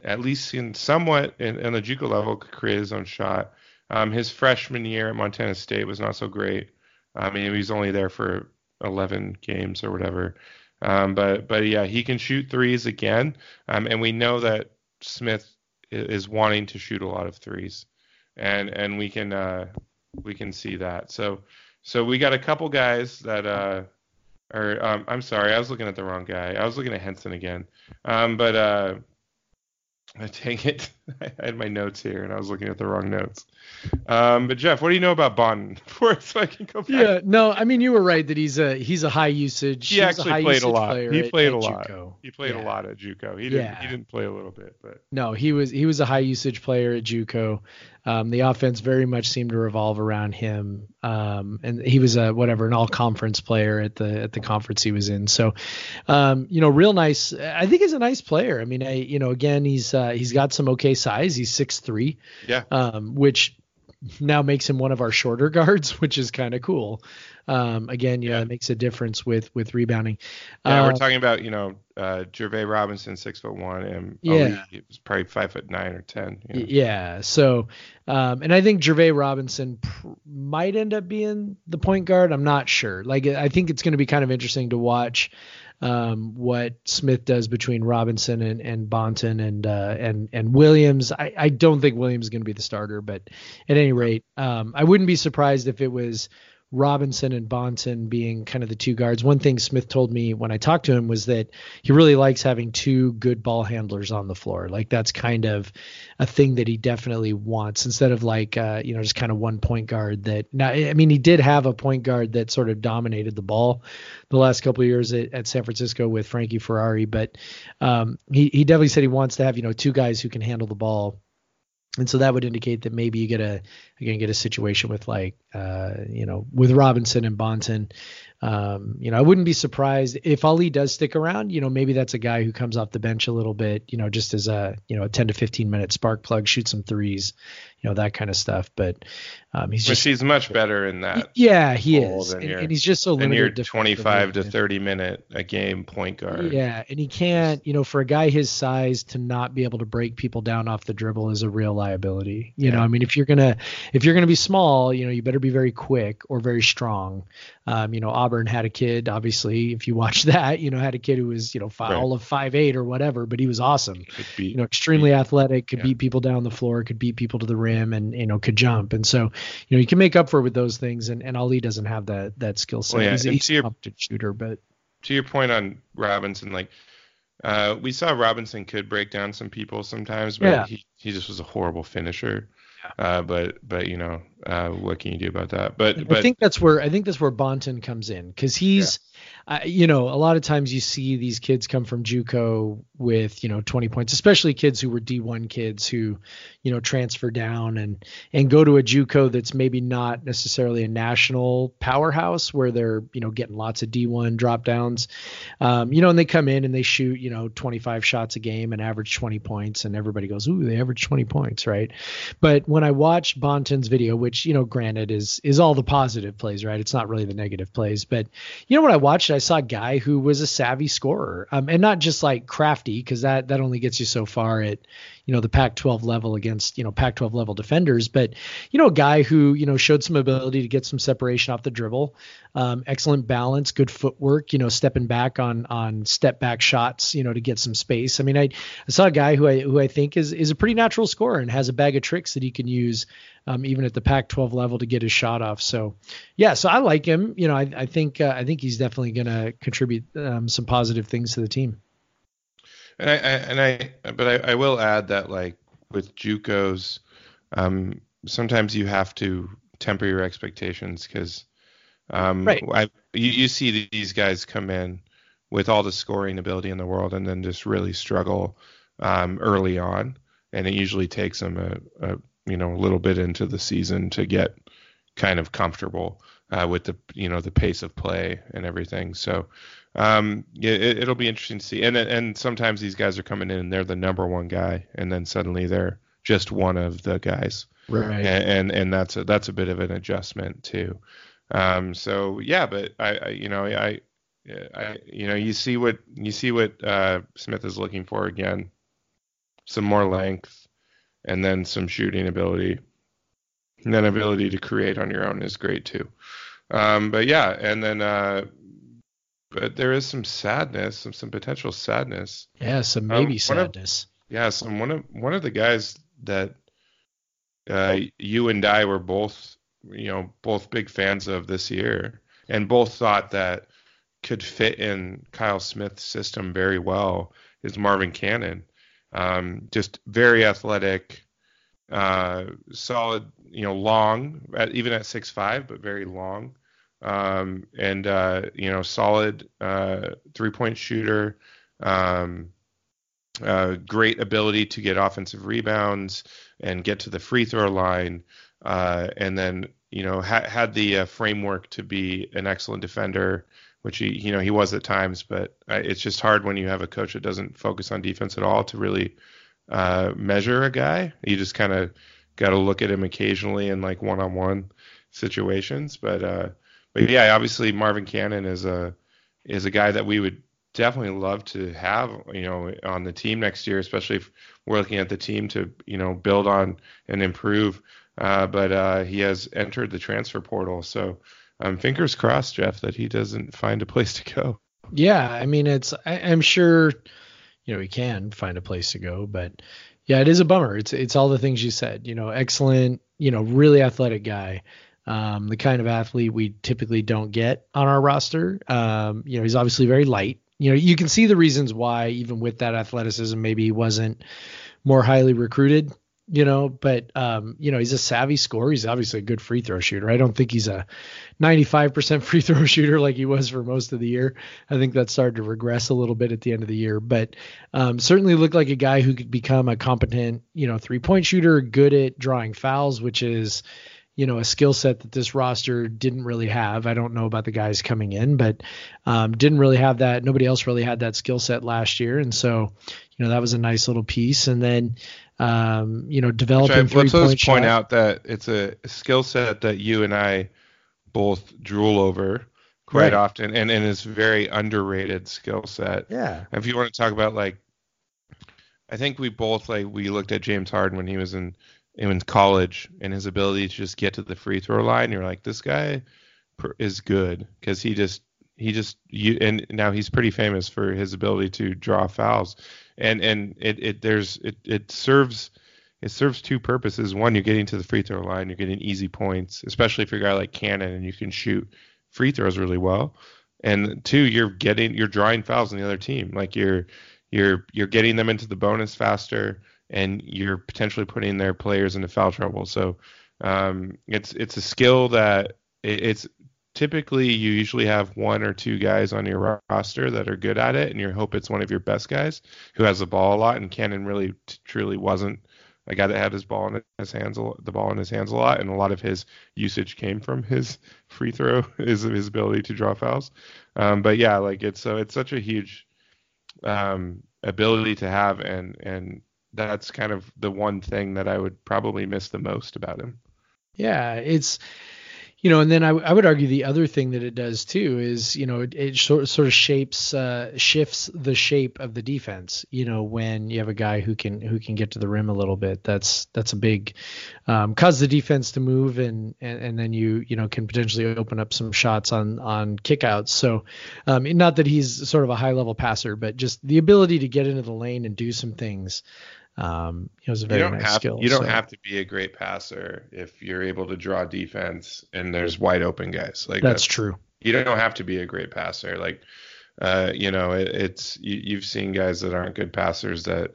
at least in somewhat in, in the JUCO level could create his own shot. Um, his freshman year at Montana State was not so great. I mean, he was only there for eleven games or whatever. Um, but but yeah, he can shoot threes again. Um, and we know that Smith is wanting to shoot a lot of threes, and and we can uh, we can see that. So so we got a couple guys that uh, are. Um, I'm sorry, I was looking at the wrong guy. I was looking at Henson again. Um, but. Uh, Dang it. I had my notes here and I was looking at the wrong notes. Um, but Jeff, what do you know about Bonton before so I can go back? Yeah, no, I mean, you were right that he's a, he's a high usage. He, he actually a high played a lot. He at, played at a lot. JUCO. He played yeah. a lot at JUCO. He didn't, yeah. he didn't play a little bit, but no, he was, he was a high usage player at JUCO. Um, the offense very much seemed to revolve around him. Um, and he was a, whatever, an all conference player at the, at the conference he was in. So, um, you know, real nice. I think he's a nice player. I mean, I, you know, again, he's, uh, he's got some okay size. He's six three, yeah. Um, which now makes him one of our shorter guards, which is kind of cool. Um, again, yeah, yeah, it makes a difference with, with rebounding. Yeah. Uh, we're talking about, you know, uh, Gervais Robinson, six foot one, and yeah, he was probably five foot nine or ten. You know? Yeah. So, um, and I think Gervais Robinson pr- might end up being the point guard. I'm not sure. Like, I think it's going to be kind of interesting to watch um, what Smith does between Robinson and, and Bonton and, uh, and, and Williams. I, I don't think Williams is going to be the starter, but at any rate, um, I wouldn't be surprised if it was Robinson and Bonson being kind of the two guards. One thing Smith told me when I talked to him was that he really likes having two good ball handlers on the floor. Like that's kind of a thing that he definitely wants instead of like, uh, you know, just kind of one point guard that now, I mean, he did have a point guard that sort of dominated the ball the last couple of years at, at San Francisco with Frankie Ferrari. But um, he, he definitely said he wants to have, you know, two guys who can handle the ball. And so that would indicate that maybe you get a, again, get a situation with like, uh, you know, with Robinson and Bonton. Um, you know, I wouldn't be surprised if Ali does stick around. You know, maybe that's a guy who comes off the bench a little bit, you know, just as a, you know, a ten to fifteen minute spark plug, shoot some threes, you know, that kind of stuff. But um, he's just, he's much better in that. Yeah, he is. And, your, and he's just so limited. twenty-five to thirty minute a game point guard. Yeah. And he can't, you know, for a guy his size to not be able to break people down off the dribble is a real liability. You yeah. know, I mean, if you're going to, if you're going to be small, you know, you better be very quick or very strong. Um, you know, Auburn had a kid, obviously, if you watch that, you know, had a kid who was, you know, five, right. all of five eight or whatever, but he was awesome. Beat, you know, extremely beat, athletic, could yeah. beat people down the floor, could beat people to the rim, and, you know, could jump. And so, you know, you can make up for it with those things. And, and Ali doesn't have that, that skill set. Well, yeah. He's, he's a competent shooter, but to your point on Robinson, like uh, we saw Robinson could break down some people sometimes, but yeah. he, he just was a horrible finisher. Uh, but, but, you know, uh, what can you do about that? But, but I think that's where, I think that's where Bonton comes in. Cause he's, yeah. uh, you know, a lot of times you see these kids come from JUCO with, you know, twenty points, especially kids who were D one kids who, you know, transfer down and, and go to a JUCO that's maybe not necessarily a national powerhouse where they're, you know, getting lots of D one drop downs, um, you know, and they come in and they shoot, you know, twenty-five shots a game and average twenty points and everybody goes, ooh, they average twenty points. Right. But when I watched Bonton's video, which, you know, granted is, is all the positive plays, right? It's not really the negative plays, but you know, when I watched, I saw a guy who was a savvy scorer, um, and not just like crafty, cause that, that only gets you so far at, you know, the Pac twelve level against, you know, Pac twelve level defenders, but you know, a guy who, you know, showed some ability to get some separation off the dribble, um, excellent balance, good footwork, you know, stepping back on, on step back shots, you know, to get some space. I mean, I, I saw a guy who I, who I think is, is a pretty natural scorer and has a bag of tricks that he can use, um, even at the Pac twelve level to get his shot off. So yeah, so I like him, you know, I, I think, uh, I think he's definitely going to contribute, um, some positive things to the team. And I, I and I, but I, I will add that like with JUCOs, um, sometimes you have to temper your expectations because, um, right. I, you, you see these guys come in with all the scoring ability in the world and then just really struggle, um, early on. And it usually takes them a, a, you know, a little bit into the season to get kind of comfortable, uh, with the, you know, the pace of play and everything. So, Um, yeah, it, it'll be interesting to see. And and sometimes these guys are coming in and they're the number one guy, and then suddenly they're just one of the guys. Right. And and, and that's a that's a bit of an adjustment too. Um. So yeah, but I, I you know I, I you know you see what you see what uh, Smith is looking for again, some more length, and then some shooting ability, and then ability to create on your own is great too. Um. But yeah, and then uh. But there is some sadness, some some potential sadness. Yeah, some maybe um, sadness. Of, yeah, some one of one of the guys that uh, you and I were both, you know, both big fans of this year, and both thought that could fit in Kyle Smith's system very well is Marvin Cannon. Um, just very athletic, uh, solid, you know, long, at, even at six five, but very long. Um, and, uh, you know, solid, uh, three point shooter, um, uh, great ability to get offensive rebounds and get to the free throw line. Uh, and then, you know, ha- had the uh, framework to be an excellent defender, which he, you know, he was at times, but uh, it's just hard when you have a coach that doesn't focus on defense at all to really, uh, measure a guy. You just kind of got to look at him occasionally in like one-on-one situations, but, uh, But yeah, obviously Marvin Cannon is a is a guy that we would definitely love to have, you know, on the team next year, especially if we're looking at the team to, you know, build on and improve. Uh, but uh, he has entered the transfer portal, so um, fingers crossed, Jeff, that he doesn't find a place to go. Yeah, I mean, it's I, I'm sure, you know, he can find a place to go, but yeah, it is a bummer. It's it's all the things you said, you know, excellent, you know, really athletic guy. um, the kind of athlete we typically don't get on our roster. Um, you know, he's obviously very light. You know, you can see the reasons why, even with that athleticism, maybe he wasn't more highly recruited, you know, but, um, you know, he's a savvy scorer. He's obviously a good free throw shooter. I don't think he's a ninety-five percent free throw shooter like he was for most of the year. I think that started to regress a little bit at the end of the year, but um, certainly looked like a guy who could become a competent, you know, three point shooter, good at drawing fouls, which is, you know, a skill set that this roster didn't really have. I don't know about the guys coming in, but um, didn't really have that. Nobody else really had that skill set last year. And so, you know, that was a nice little piece. And then, um, you know, developing three-point shot. Let's just point out that it's a skill set that you and I both drool over quite right. often. And, and it's very underrated skill set. Yeah. If you want to talk about, like, I think we both, like, we looked at James Harden when he was in, in college, and his ability to just get to the free throw line, you're like, this guy is good, because he just he just you and now he's pretty famous for his ability to draw fouls, and and it, it there's it it serves it serves two purposes. One, you're getting to the free throw line, you're getting easy points, especially if you're a guy like Cannon and you can shoot free throws really well. And two, you're getting you're drawing fouls on the other team, like you're you're you're getting them into the bonus faster, and you're potentially putting their players into foul trouble. So um, it's it's a skill that it, it's typically you usually have one or two guys on your roster that are good at it, and you hope it's one of your best guys who has the ball a lot. And Cannon really t- truly wasn't a guy that had his ball in his hands, the ball in his hands a lot, and a lot of his usage came from his free throw, his, his ability to draw fouls. Um, but yeah, like it's so it's such a huge um, ability to have, and and. That's kind of the one thing that I would probably miss the most about him. Yeah, it's, you know, and then I, I would argue the other thing that it does too is, you know, it, it sort, sort of shapes, uh, shifts the shape of the defense. You know, when you have a guy who can who can get to the rim a little bit, that's that's a big um, cause the defense to move, and, and and then you you know can potentially open up some shots on on kickouts. So, um, not that he's sort of a high level passer, but just the ability to get into the lane and do some things. Um, it was a very nice have, skill. You don't so. have to be a great passer if you're able to draw defense and there's wide open guys. Like that's, that's true. You don't have to be a great passer. Like, uh, you know, it, it's you, you've seen guys that aren't good passers that,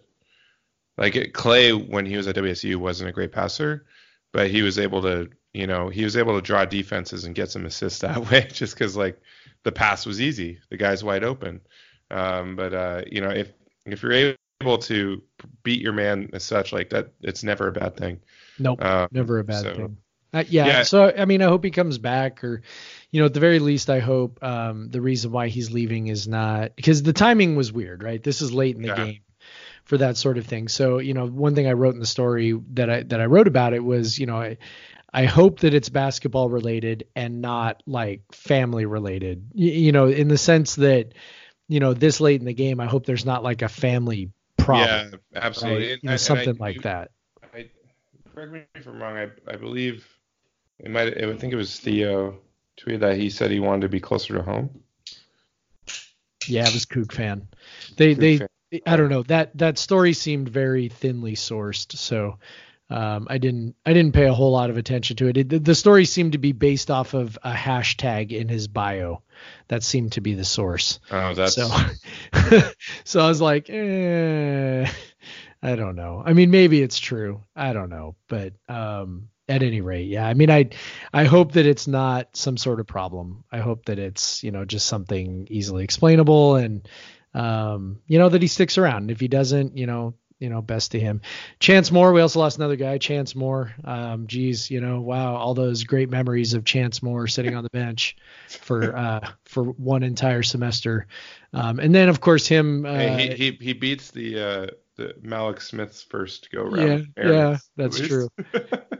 like Clay when he was at W S U wasn't a great passer, but he was able to, you know, he was able to draw defenses and get some assists that way, just because like the pass was easy, the guy's wide open. Um, but uh, you know, if if you're able able to beat your man as such, like that, it's never a bad thing. Nope, um, never a bad so, thing. Uh, yeah, yeah. So I mean, I hope he comes back, or, you know, at the very least, I hope um, the reason why he's leaving is not because the timing was weird, right? This is late in the yeah. game for that sort of thing. So, you know, one thing I wrote in the story that I that I wrote about it was, you know, I I hope that it's basketball related and not like family related. You, you know, in the sense that, you know, this late in the game, I hope there's not like a family problem, yeah, absolutely. Right? And, you know, and something I, like that. I, correct me if I'm wrong. I, I believe it might. I think it was Theo tweeted that he said he wanted to be closer to home. Yeah, it was Kook fan. They Kook they. Fan. I don't know, that that story seemed very thinly sourced, so um, I didn't I didn't pay a whole lot of attention to it. it. The story seemed to be based off of a hashtag in his bio. That seemed to be the source. Oh, that's so. So I was like, eh, I don't know. I mean, maybe it's true. I don't know. But um, at any rate, yeah. I mean, I I hope that it's not some sort of problem. I hope that it's, you know, just something easily explainable, and um, you know, that he sticks around. And if he doesn't, you know, you know, best to him. Chance Moore. We also lost another guy, Chance Moore. Um, geez, you know, wow. All those great memories of Chance Moore sitting on the bench for, uh, for one entire semester. Um, and then of course him, uh, hey, he, he, he beats the, uh, the Malik Smith's first go round. Yeah, yeah, that's true.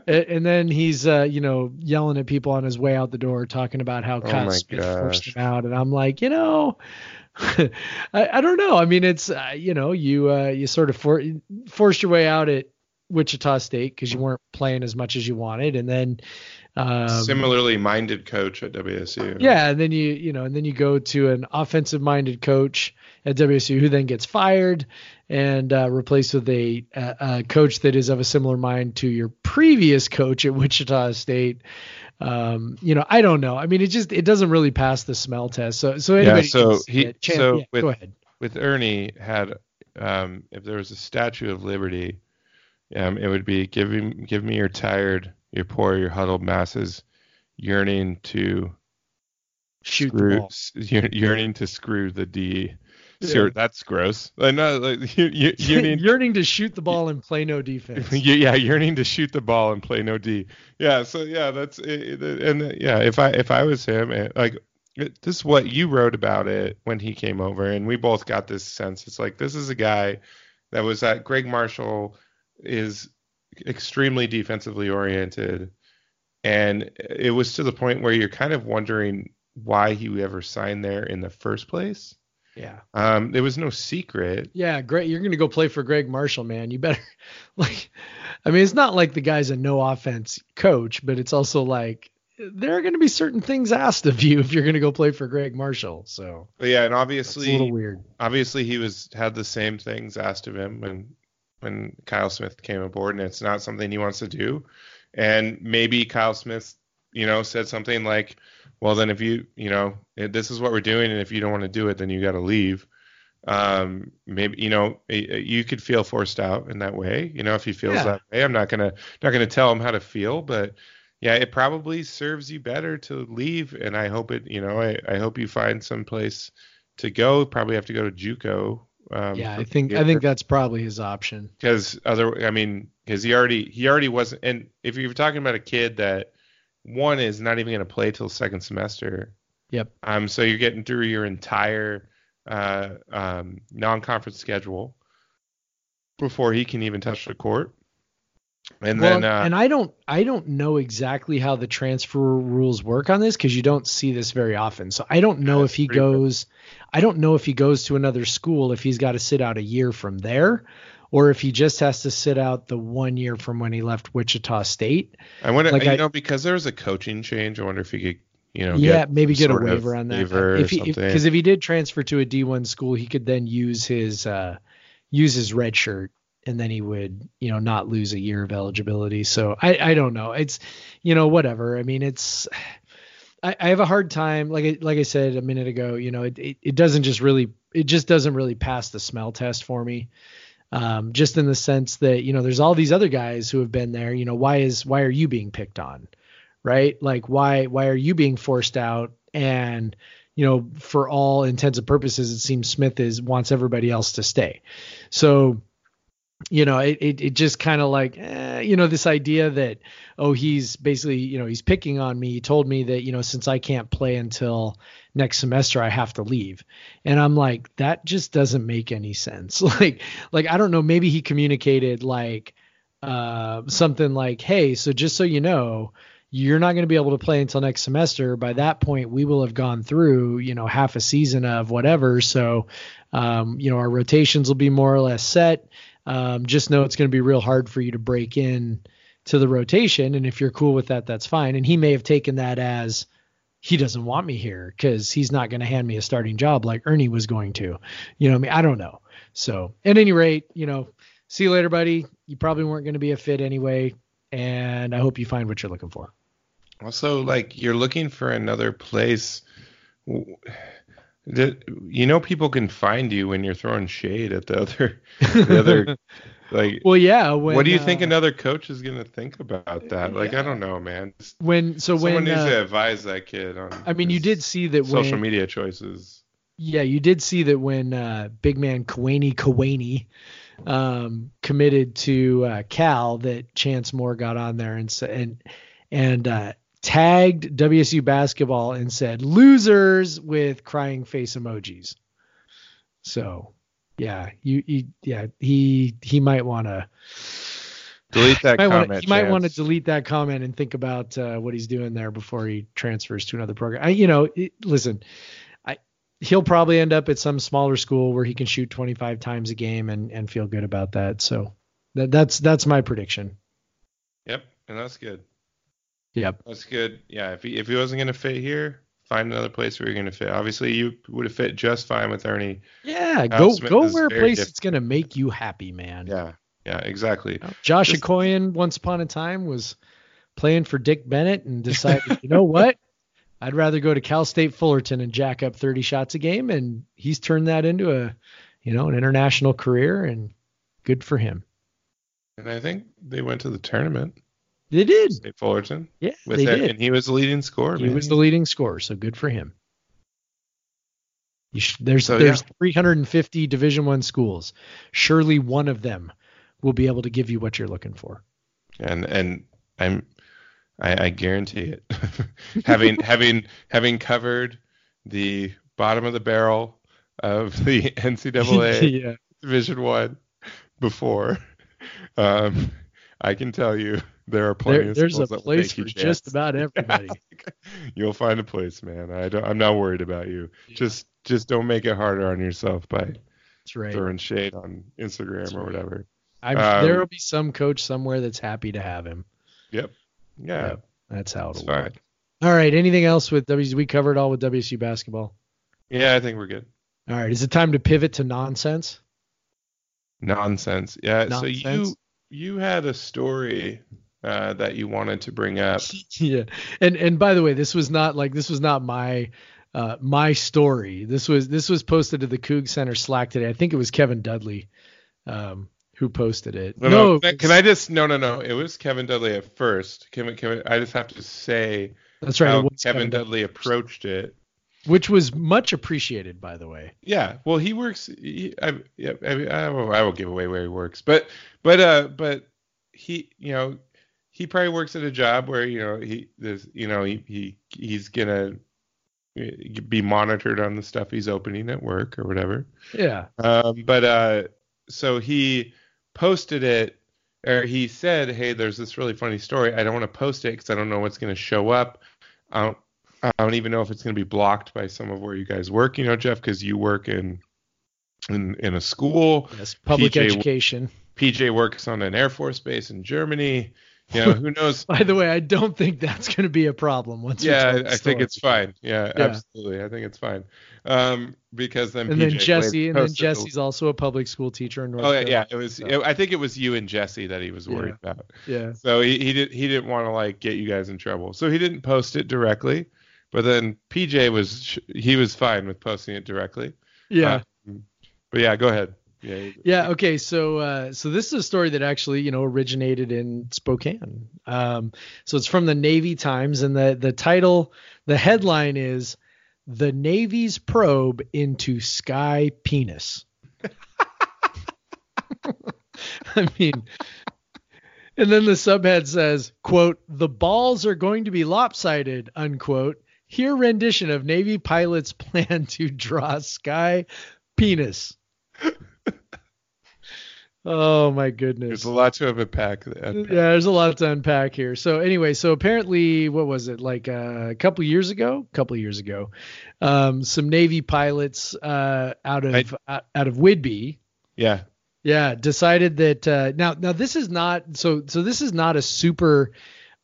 and, and then he's, uh, you know, yelling at people on his way out the door, talking about how Kyle oh Smith gosh. forced him out. And I'm like, you know, I, I don't know. I mean, it's, uh, you know, you, uh, you sort of for, forced your way out at, Wichita State because you weren't playing as much as you wanted, and then um, similarly minded coach at W S U. Yeah, and then you you know, and then you go to an offensive minded coach at W S U who then gets fired and uh, replaced with a, a, a coach that is of a similar mind to your previous coach at Wichita State. Um, you know, I don't know. I mean, it just it doesn't really pass the smell test. So so anybody yeah, so he it, chance, so yeah, with, go ahead. With Ernie had um, if there was a Statue of Liberty. Um, it would be give me, give me your tired, your poor, your huddled masses, yearning to shoot screw, the ball. Year, yearning to screw the D. Yeah. That's gross. Like, no, like, you, you, yearning, yearning to shoot the ball and play no defense. Yeah, yearning to shoot the ball and play no D. Yeah, so yeah, that's it, and yeah, if I if I was him, it, like it, this is what you wrote about it when he came over, and we both got this sense. It's like this is a guy that was at Greg Marshall. Is extremely defensively oriented, and it was to the point where you're kind of wondering why he ever signed there in the first place. Yeah. Um, there was no secret. Yeah, great. You're gonna go play for Greg Marshall, man. You better like. I mean, it's not like the guy's a no offense coach, but it's also like there are gonna be certain things asked of you if you're gonna go play for Greg Marshall. So. But yeah, and obviously, that's a little weird. Obviously, he was had the same things asked of him when. when Kyle Smith came aboard, and it's not something he wants to do. And maybe Kyle Smith, you know, said something like, well, then if you, you know, this is what we're doing, and if you don't want to do it, then you got to leave. Um, maybe, you know, you could feel forced out in that way. You know, if he feels yeah. that way, I'm not going to, not going to tell him how to feel, but yeah, it probably serves you better to leave. And I hope it, you know, I, I hope you find some place to go. Probably have to go to JUCO. Um, yeah, I think I think that's probably his option. Because other, I mean, because he already he already wasn't. And if you're talking about a kid that one is not even going to play till second semester. Yep. Um. So you're getting through your entire uh um non-conference schedule before he can even touch the court. And well, then uh, and I don't I don't know exactly how the transfer rules work on this because you don't see this very often. So I don't know if he goes good. I don't know if he goes to another school, if he's got to sit out a year from there, or if he just has to sit out the one year from when he left Wichita State. I wonder, like you I, know, because there was a coaching change. I wonder if he could, you know, yeah, get maybe get a waiver on that. Because if, if he did transfer to a D one school, he could then use his uh, use his red shirt. And then he would, you know, not lose a year of eligibility. So I, I don't know. It's, you know, whatever. I mean, it's, I, I have a hard time. Like, I, like I said a minute ago, you know, it, it, it doesn't just really, it just doesn't really pass the smell test for me. Um, just in the sense that, you know, there's all these other guys who have been there, you know, why is, why are you being picked on? Right? Like why, why are you being forced out? And, you know, for all intents and purposes, it seems Smith is wants everybody else to stay. So, you know, it it, it just kind of like, eh, you know, this idea that, oh, he's basically, you know, he's picking on me. He told me that, you know, since I can't play until next semester, I have to leave. And I'm like, that just doesn't make any sense. Like, like, I don't know, maybe he communicated like uh, something like, hey, so just so you know, you're not going to be able to play until next semester. By that point, we will have gone through, you know, half a season of whatever. So, um, you know, our rotations will be more or less set. Um, just know it's going to be real hard for you to break in to the rotation. And if you're cool with that, that's fine. And he may have taken that as he doesn't want me here because he's not going to hand me a starting job like Ernie was going to, you know what I mean? I don't know. So at any rate, you know, see you later, buddy. You probably weren't going to be a fit anyway. And I hope you find what you're looking for. Also, like you're looking for another place. The, you know, people can find you when you're throwing shade at the other, the other, like, well, yeah. When, what do you uh, think another coach is going to think about that? Like, yeah. I don't know, man. Just when, so someone when, needs uh, to advise that kid on, I mean, you did see that social when, media choices. Yeah. You did see that when, uh, big man Kawani Kawani, um, committed to, uh, Cal, that Chance Moore got on there and, and, and, uh, tagged W S U basketball and said losers with crying face emojis. So yeah, you, you yeah, he, he might want to delete that comment. Wanna, he Chance. might want to delete that comment and think about uh, what he's doing there before he transfers to another program. I, you know, it, listen, I, he'll probably end up at some smaller school where he can shoot twenty-five times a game and, and feel good about that. So That that's that's my prediction. Yep, and that's good. Yep, that's good. Yeah, if he if he wasn't gonna fit here, find another place where you're gonna fit. Obviously, you would have fit just fine with Ernie. Yeah, Kyle go Smith go where a place different. That's gonna make you happy, man. Yeah, yeah, exactly. Josh just, Okoyan, once upon a time, was playing for Dick Bennett and decided, you know what? I'd rather go to Cal State Fullerton and jack up thirty shots a game, and he's turned that into a, you know, an international career, and good for him. And I think they went to the tournament. They did. State Fullerton. Yeah, with they that, did. And he was the leading scorer. He man. was the leading scorer, so good for him. You sh- there's so, there's yeah. three hundred fifty Division I schools. Surely one of them will be able to give you what you're looking for. And and I'm. I, I guarantee it. having having having covered the bottom of the barrel of the N C double A yeah. Division I before, um, I can tell you there are plenty there, of there's a place for just about everybody. You'll find a place, man. I don't. I'm not worried about you. Yeah. Just just don't make it harder on yourself by right. throwing shade on Instagram that's or right. whatever. I'm, um, there will be some coach somewhere that's happy to have him. Yep. Yeah, yep, that's how it'll work. All right. Anything else with W C? We covered all with W S U basketball. Yeah, I think we're good. All right. Is it time to pivot to nonsense? Nonsense. Yeah. Nonsense. So you you had a story uh, that you wanted to bring up. yeah. And and by the way, this was not like this was not my uh, my story. This was this was posted to the Coug Center Slack today. I think it was Kevin Dudley. Um, Who posted it? No, no, no. Can I just? No, no, no. It was Kevin Dudley at first. Kevin, Kevin. I just have to say that's right. How Kevin, Kevin Dudley approached it, which was much appreciated, by the way. Yeah. Well, he works. He, I, I, I, will, I will give away where he works, but, but, uh, but he, you know, he probably works at a job where you know he, this, you know, he, he, he's gonna be monitored on the stuff he's opening at work or whatever. Yeah. Um. But uh. So he. posted it, or he said, hey, there's this really funny story. I don't want to post it because I don't know what's going to show up. I don't, I don't even know if it's going to be blocked by some of where you guys work, you know, Jeff, because you work in, in in a school. Yes, public P J, education. P J works on an Air Force base in Germany. You know, who knows? By the way, I don't think that's going to be a problem. Once yeah, I, I think it's fine. Yeah, yeah, absolutely. I think it's fine. Um, because then and P J then Jesse, and then Jesse's also a public school teacher in North Carolina. Oh yeah, it was. So. It, I think it was you and Jesse that he was worried yeah. about. Yeah. So he he didn't he didn't want to like get you guys in trouble. So he didn't post it directly. But then P J was he was fine with posting it directly. Yeah. Um, but yeah, go ahead. Yeah. Yeah. Okay. So, uh, so this is a story that actually, you know, originated in Spokane. Um, so it's from the Navy Times, and the the title, the headline is "The Navy's Probe into Sky Penis." I mean, and then the subhead says, "Quote: The balls are going to be lopsided." Unquote. Here rendition of Navy pilots plan to draw sky penis. Oh my goodness. There's a lot to unpack. unpack. Yeah, there's a lot to unpack here. So anyway, so apparently, what was it like uh, a couple years ago? A couple years ago, um, some Navy pilots uh, out of I, out of Whidbey. Yeah. Yeah, decided that uh, now now this is not so so this is not a super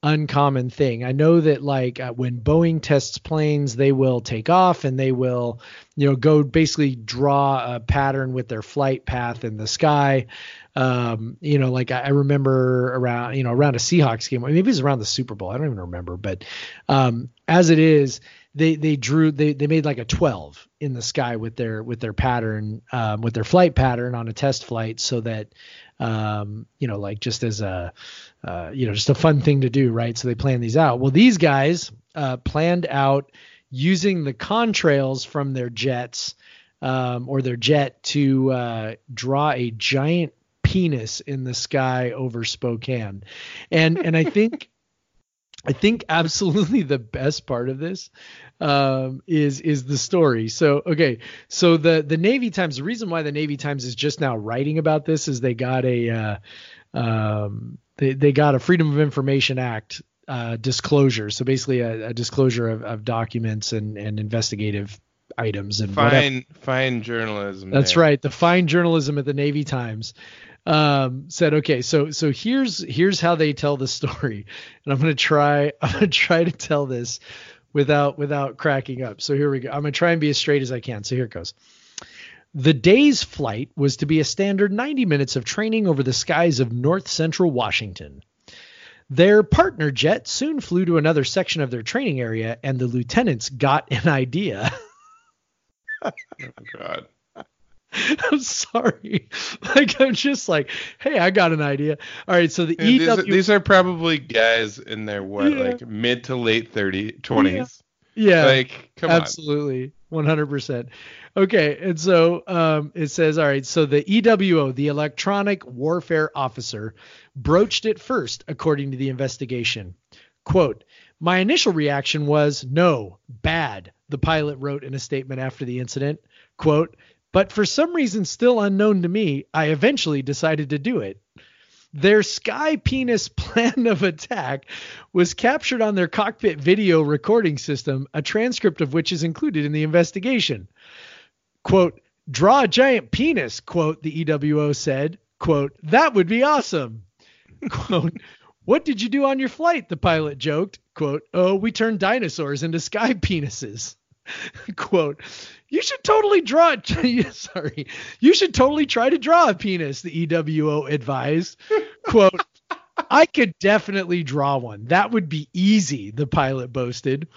uncommon thing. I know that like uh, when Boeing tests planes, they will take off and they will, you know, go basically draw a pattern with their flight path in the sky. Um, you know, like I, I remember around, you know, around a Seahawks game, maybe it was around the Super Bowl. I don't even remember, but um, as it is, they, they drew, they, they made like a twelve in the sky with their, with their pattern, um, with their flight pattern on a test flight so that, um, you know, like just as a, uh, you know, just a fun thing to do. Right. So they plan these out. Well, these guys uh, planned out using the contrails from their jets um, or their jet to uh, draw a giant penis in the sky over Spokane. And, and I think, I think absolutely the best part of this um, is is the story. So, okay, so the, the Navy Times, the reason why the Navy Times is just now writing about this is they got a uh, um, they, they got a Freedom of Information Act uh, disclosure. So basically a, a disclosure of, of documents and, and investigative items and fine whatever. Fine journalism. That's there. Right. The fine journalism at the Navy Times. um, said, okay, so, so here's, here's how they tell the story. And I'm going to try, I'm going to try to tell this without, without cracking up. So here we go. I'm going to try and be as straight as I can. So here it goes. The day's flight was to be a standard ninety minutes of training over the skies of north central Washington. Their partner jet soon flew to another section of their training area, and the lieutenants got an idea. Oh, God. I'm sorry. Like, I'm just like, hey, I got an idea. All right, so the yeah, E W... These are, these are probably guys in their, what, yeah. like, mid to late thirties, twenties. Yeah, yeah. Like, come absolutely. on. Absolutely. one hundred percent. Okay, and so um, it says, all right, so the E W O, the electronic warfare officer, broached it first, according to the investigation. Quote, my initial reaction was, no, bad, the pilot wrote in a statement after the incident. Quote, but for some reason still unknown to me, I eventually decided to do it. Their sky penis plan of attack was captured on their cockpit video recording system, a transcript of which is included in the investigation. Quote, draw a giant penis, quote, the E W O said. Quote, that would be awesome. Quote, what did you do on your flight? The pilot joked. Quote, oh, we turned dinosaurs into sky penises. Quote, you should totally draw it. Sorry. You should totally try to draw a penis, the E W O advised. Quote, I could definitely draw one. That would be easy, the pilot boasted.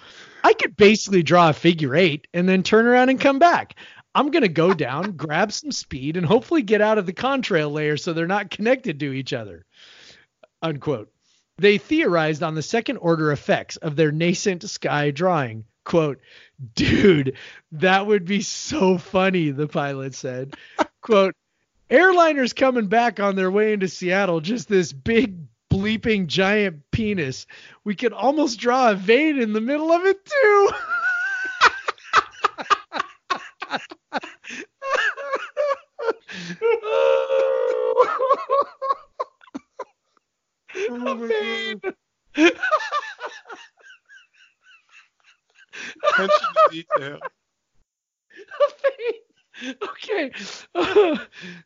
I could basically draw a figure eight and then turn around and come back. I'm going to go down, grab some speed, and hopefully get out of the contrail layer so they're not connected to each other. Unquote. They theorized on the second order effects of their nascent sky drawing. Quote, dude, that would be so funny, the pilot said. Quote, airliners coming back on their way into Seattle, just this big bleeping giant penis. We could almost draw a vein in the middle of it too. A vein. Attention to detail. Okay. Uh,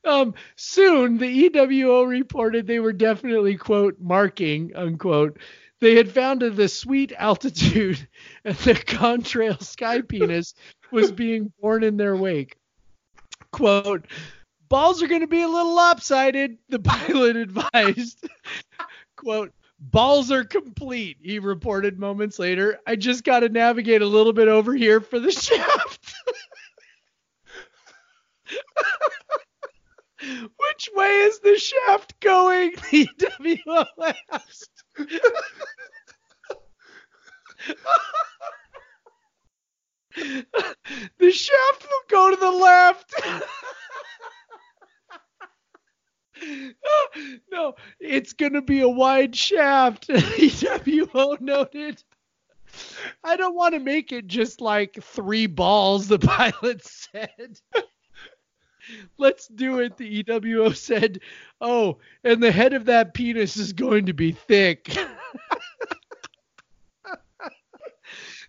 um, soon, the E W O reported they were definitely, quote, marking, unquote. They had found the sweet altitude and their contrail sky penis was being born in their wake. Quote, balls are going to be a little lopsided, the pilot advised. Quote, balls are complete, he reported moments later. I just got to navigate a little bit over here for the shaft. Which way is the shaft going? The E W O asked. The shaft will go to the left. No, it's gonna be a wide shaft, E W O noted. I don't want to make it just like three balls, the pilot said. Let's do it, the E W O said. Oh, and the head of that penis is going to be thick.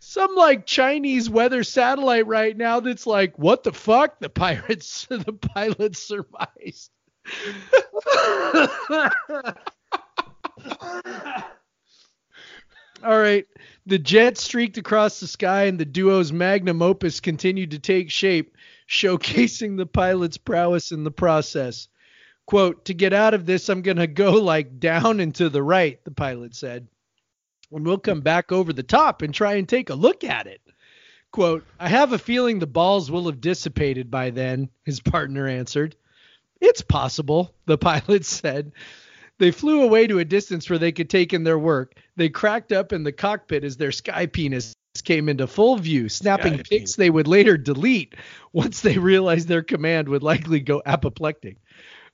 Some like Chinese weather satellite right now that's like, what the fuck? The pirates, the pilot surmised. All right, the jet streaked across the sky and the duo's magnum opus continued to take shape, showcasing the pilot's prowess in the process. Quote, to get out of this, I'm gonna go like down and to the right, the pilot said, and we'll come back over the top and try and take a look at it. Quote, I have a feeling the balls will have dissipated by then, his partner answered. It's possible, the pilot said. They flew away to a distance where they could take in their work. They cracked up in the cockpit as their sky penis came into full view, snapping pics they would later delete once they realized their command would likely go apoplectic.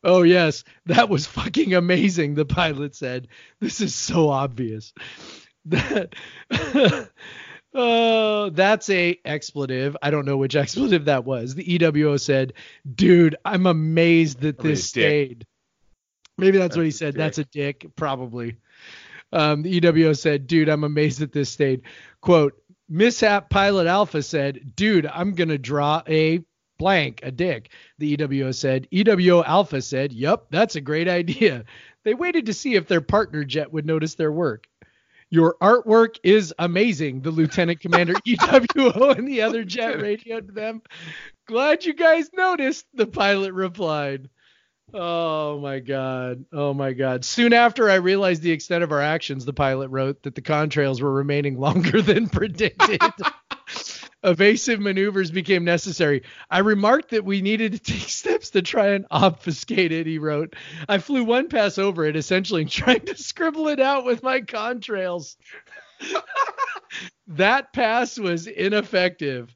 Oh, yes, that was fucking amazing, the pilot said. This is so obvious. That... Oh, uh, that's a expletive. I don't know which expletive that was. The E W O said, dude, I'm amazed that Probably this stayed. Maybe that's, that's what he said. Dick. That's a dick. Probably. Um, the E W O said, dude, I'm amazed that this stayed. Quote, Mishap Pilot Alpha said, dude, I'm going to draw a blank a dick, the E W O said. E W O Alpha said, yep, that's a great idea. They waited to see if their partner jet would notice their work. Your artwork is amazing, the Lieutenant Commander E W O and the other jet radioed to them. Glad you guys noticed, the pilot replied. Oh, my God. Oh, my God. Soon after I realized the extent of our actions, the pilot wrote, that the contrails were remaining longer than predicted. Evasive maneuvers became necessary. I remarked that we needed to take steps to try and obfuscate it, he wrote. I flew one pass over it, essentially trying to scribble it out with my contrails. That pass was ineffective.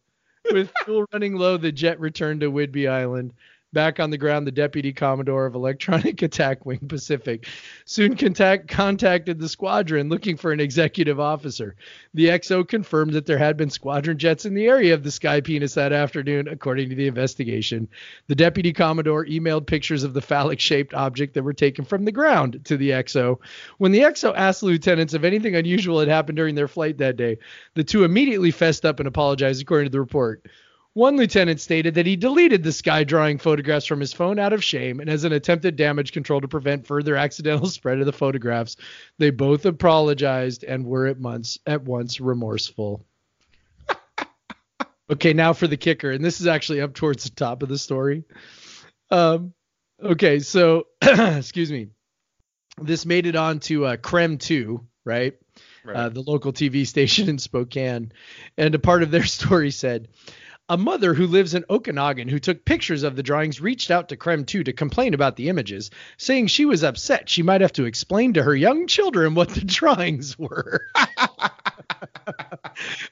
With fuel running low, the jet returned to Whidbey Island. Back on the ground, the Deputy Commodore of Electronic Attack Wing Pacific soon contact, contacted the squadron looking for an executive officer. The X O confirmed that there had been squadron jets in the area of the Sky Penis that afternoon, according to the investigation. The Deputy Commodore emailed pictures of the phallic-shaped object that were taken from the ground to the X O. When the X O asked the lieutenants if anything unusual had happened during their flight that day, the two immediately fessed up and apologized, according to the report. One lieutenant stated that he deleted the sky drawing photographs from his phone out of shame and as an attempted damage control to prevent further accidental spread of the photographs. They both apologized and were at once, at once remorseful. Okay, now for the kicker. And this is actually up towards the top of the story. Um, okay, so, excuse me. This made it on to uh, Creme two, right? right. Uh, the local T V station in Spokane. And a part of their story said... A mother who lives in Okanagan who took pictures of the drawings reached out to Creme two to complain about the images, saying she was upset she might have to explain to her young children what the drawings were.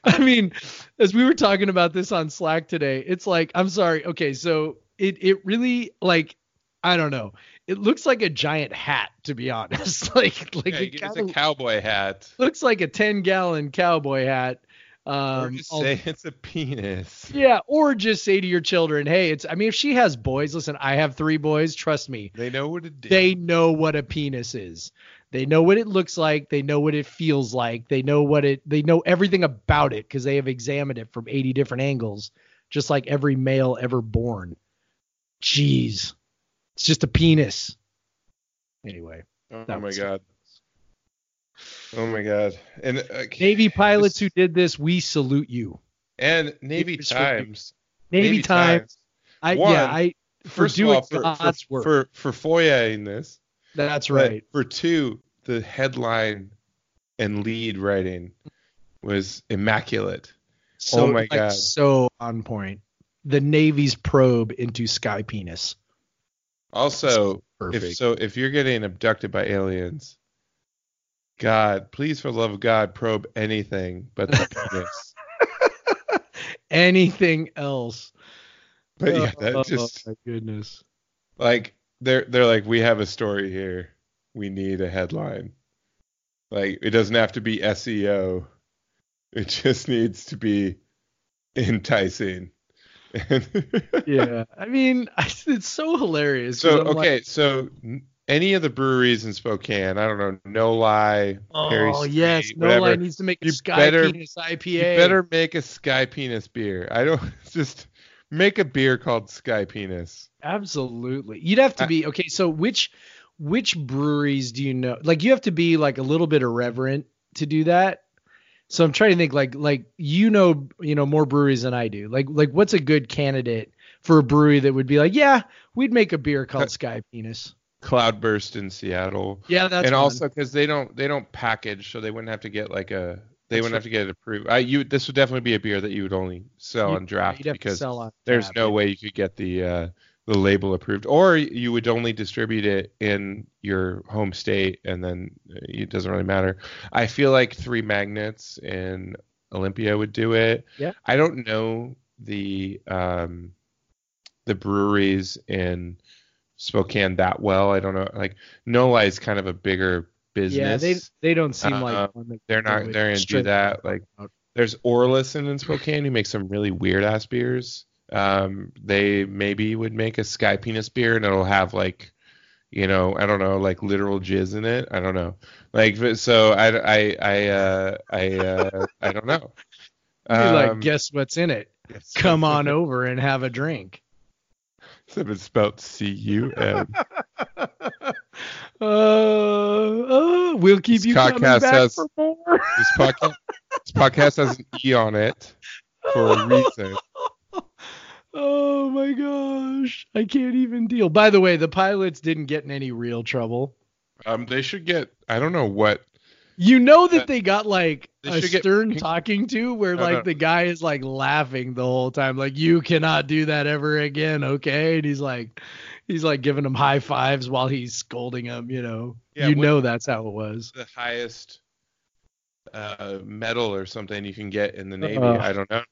I mean, as we were talking about this on Slack today, it's like, I'm sorry. Okay, so it, it really, like, I don't know. It looks like a giant hat, to be honest. like like yeah, it it's a cowboy hat. Looks like a ten-gallon cowboy hat. Um, or just say it's a penis. Yeah, or just say to your children, hey, it's. I mean, if she has boys, listen, I have three boys. Trust me, they know what it is. They know what a penis is. They know what it looks like. They know what it feels like. They know what it. They know everything about it because they have examined it from eighty different angles, just like every male ever born. Jeez, it's just a penis. Anyway. Oh my God. Oh my God! And uh, Navy pilots who did this, we salute you. And Navy Times. Navy, Navy Times. I One, yeah. I first of all for for, for for foyering this. That's right. For two, the headline and lead writing was immaculate. So, oh my like, God! So on point. The Navy's probe into Sky Penis. Also, if, so if you're getting abducted by aliens. God, please, for the love of God, probe anything but the penis. Anything else. But yeah, that oh, just... Oh, my goodness. Like, they're, they're like, we have a story here. We need a headline. Like, it doesn't have to be S E O. It just needs to be enticing. Yeah, I mean, it's so hilarious. So, okay, like, so... Any of the breweries in Spokane, I don't know, No Lie, oh, Perry Street, yes, No whatever. Lie needs to make a you Sky better, Penis I P A. You better make a Sky Penis beer. I don't just make a beer called Sky Penis. Absolutely. You'd have to be okay. So which which breweries do you know? Like you have to be like a little bit irreverent to do that. So I'm trying to think like like you know you know more breweries than I do. Like like what's a good candidate for a brewery that would be like, yeah, we'd make a beer called Sky Penis. Cloudburst in Seattle. Yeah, that's. And also because they don't they don't package, so they wouldn't have to get like a they that's wouldn't right. have to get it approved. I you this would definitely be a beer that you would only sell you'd, on draft because on there's draft, no yeah. way you could get the uh, the label approved, or you would only distribute it in your home state, and then it doesn't really matter. I feel like Three Magnets in Olympia would do it. Yeah. I don't know the um the breweries in Spokane that well. I don't know. Like No Lie is kind of a bigger business. Yeah, they they don't seem uh, like one they're not they're gonna do that. Like there's Orlison in Spokane who makes some really weird ass beers. Um, they maybe would make a Sky Penis beer and it'll have like, you know, I don't know, like literal jizz in it. I don't know. Like so, I I I uh, I uh, I don't know. Um, like guess what's in it? Come on over and have a drink. Except it's spelled C U M. uh, uh, we'll keep this you coming back has, for more. This podcast, this podcast has an E on it for a reason. Oh, my gosh. I can't even deal. By the way, the pilots didn't get in any real trouble. Um, They should get, I don't know what. You know that uh, they got, like, they a stern get... talking to where, no, like, no. the guy is, like, laughing the whole time. Like, you cannot do that ever again, okay? And he's, like, he's like giving him high fives while he's scolding him, you know. Yeah, you know that's how it was. The highest uh, medal or something you can get in the Navy. Uh, I don't know.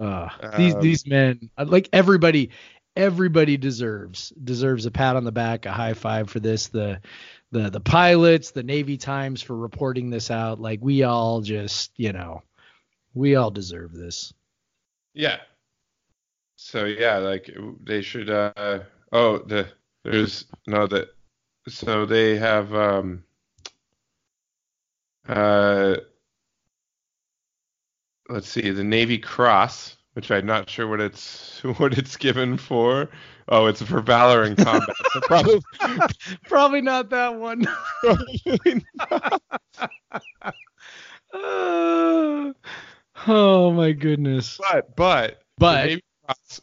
Uh, these um, these men, like, everybody everybody deserves deserves a pat on the back, a high five for this. The the the pilots, the Navy Times for reporting this out. Like, we all just, you know, we all deserve this. Yeah. So yeah, like they should. Uh, oh, the there's no that. So they have. Um, uh. Let's see, the Navy Cross, which I'm not sure what it's what it's given for. Oh, it's for valor in combat. So probably, probably not that one. Probably not. uh, oh my goodness. But but but the Navy Cross,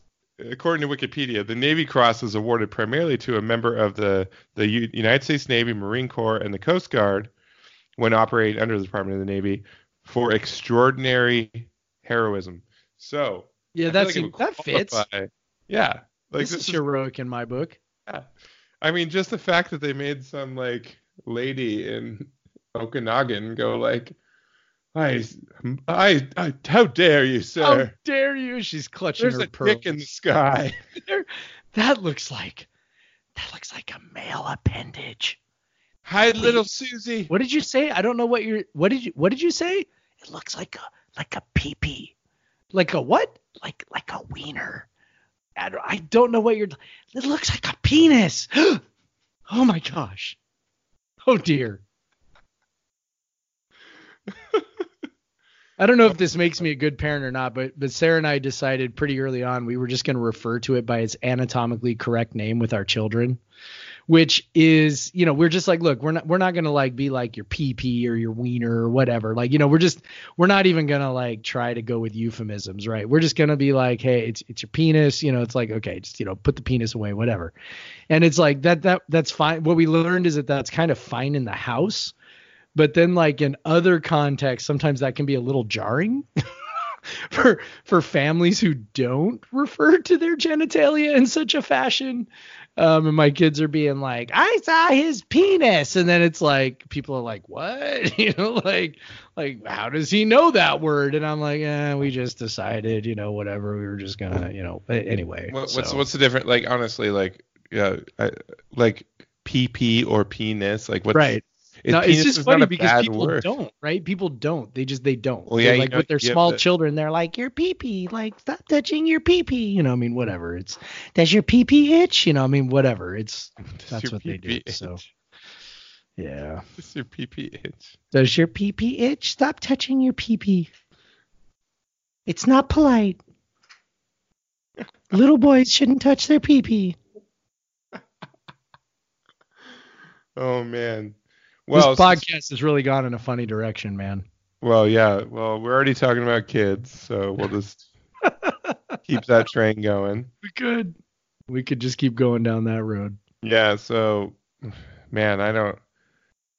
according to Wikipedia, the Navy Cross is awarded primarily to a member of the the U- United States Navy, Marine Corps, and the Coast Guard when operating under the Department of the Navy, for extraordinary heroism. So yeah, that's like that fits. Yeah, like this, this is heroic in my book. Yeah, I mean, just the fact that they made some like lady in Okanagan go like, I, I, I how dare you, sir? How dare you? She's clutching There's her pearls. There's a dick in the sky. that looks like that looks like a male appendage. Hi, little Susie. What did you say? I don't know what you're. What did you? What did you say? It looks like a like a pee-pee. Like a what? Like like a wiener. I don't, I don't know what you're. It looks like a penis. Oh my gosh. Oh dear. I don't know if this makes me a good parent or not, but but Sarah and I decided pretty early on we were just going to refer to it by its anatomically correct name with our children, which is, you know, we're just like, look, we're not we're not going to like be like your pee pee or your wiener or whatever. Like, you know, we're just we're not even going to like try to go with euphemisms. Right. We're just going to be like, hey, it's it's your penis. You know, it's like, OK, just, you know, put the penis away, whatever. And it's like that that that's fine. What we learned is that that's kind of fine in the house. But then, like, in other contexts, sometimes that can be a little jarring for for families who don't refer to their genitalia in such a fashion. Um, and my kids are being like, I saw his penis. And then it's like, people are like, what? You know, like, like how does he know that word? And I'm like, eh, we just decided, you know, whatever. We were just going to, you know, anyway. What, so. What's what's the difference? Like, honestly, like, yeah, I, like P P or penis. Like, what's right. It, no, it's just funny because people word. don't, right? People don't. They just, they don't. Well, yeah, like know, with their yeah, small but... children, they're like, your pee-pee, like, stop touching your pee-pee. You know, I mean, whatever. It's, does your pee-pee itch? You know, I mean, whatever. It's, does that's what they do. Itch? So, yeah. Does your pee-pee itch? Does your pee-pee itch? Stop touching your pee-pee. It's not polite. Little boys shouldn't touch their pee-pee. Oh, man. Well, this podcast has really gone in a funny direction, man. Well, yeah. Well, we're already talking about kids, so we'll just keep that train going. We could. We could just keep going down that road. Yeah. So, man, I don't.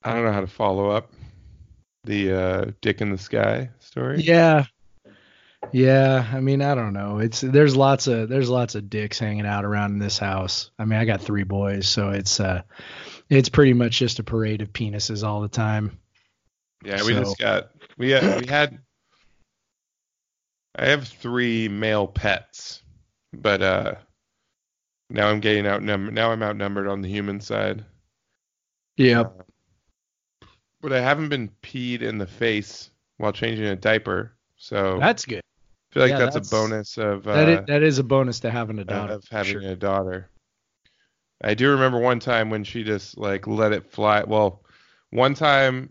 I don't know how to follow up the uh, dick in the sky story. Yeah. Yeah. I mean, I don't know. It's there's lots of there's lots of dicks hanging out around in this house. I mean, I got three boys, so it's. Uh, It's pretty much just a parade of penises all the time. Yeah, we so. just got we had, we had. I have three male pets, but uh, now I'm getting outnumbered. Now I'm outnumbered on the human side. Yeah. Uh, but I haven't been peed in the face while changing a diaper, so that's good. I feel like yeah, that's, that's a bonus of uh, that. Is, that is a bonus to having a daughter. Of having sure. a daughter. I do remember one time when she just like let it fly. Well, one time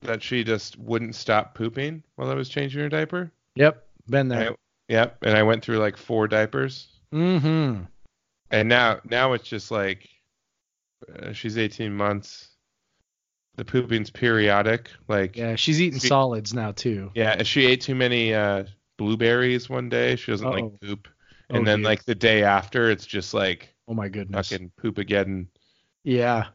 that she just wouldn't stop pooping while I was changing her diaper. Yep. Been there. I, yep. And I went through like four diapers. Mm-hmm. And now, now it's just like uh, she's eighteen months. The pooping's periodic. Like yeah, she's eating she, solids now too. Yeah, she ate too many uh, blueberries one day. She doesn't Uh-oh. like poop, and oh, then geez. like the day after, it's just like oh my goodness, fucking poop again. Yeah,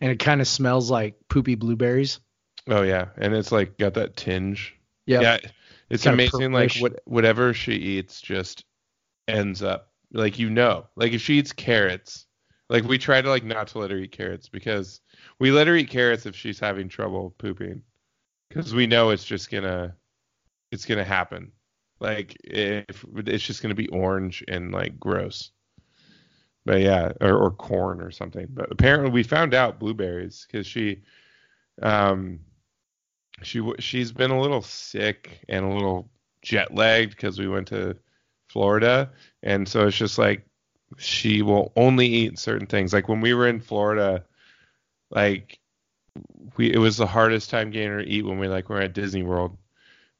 and it kind of smells like poopy blueberries. Oh yeah, and it's like got that tinge. Yep. Yeah, it's kind amazing. Like what, whatever she eats just ends up like you know. Like if she eats carrots, like we try to like not to let her eat carrots because we let her eat carrots if she's having trouble pooping, because we know it's just gonna it's gonna happen. Like if it's just gonna be orange and like gross. But yeah, or, or corn or something. But apparently we found out blueberries because she. Um, she she's been a little sick and a little jet lagged because we went to Florida, and so it's just like she will only eat certain things. Like when we were in Florida, like we it was the hardest time getting her to eat when we like were at Disney World.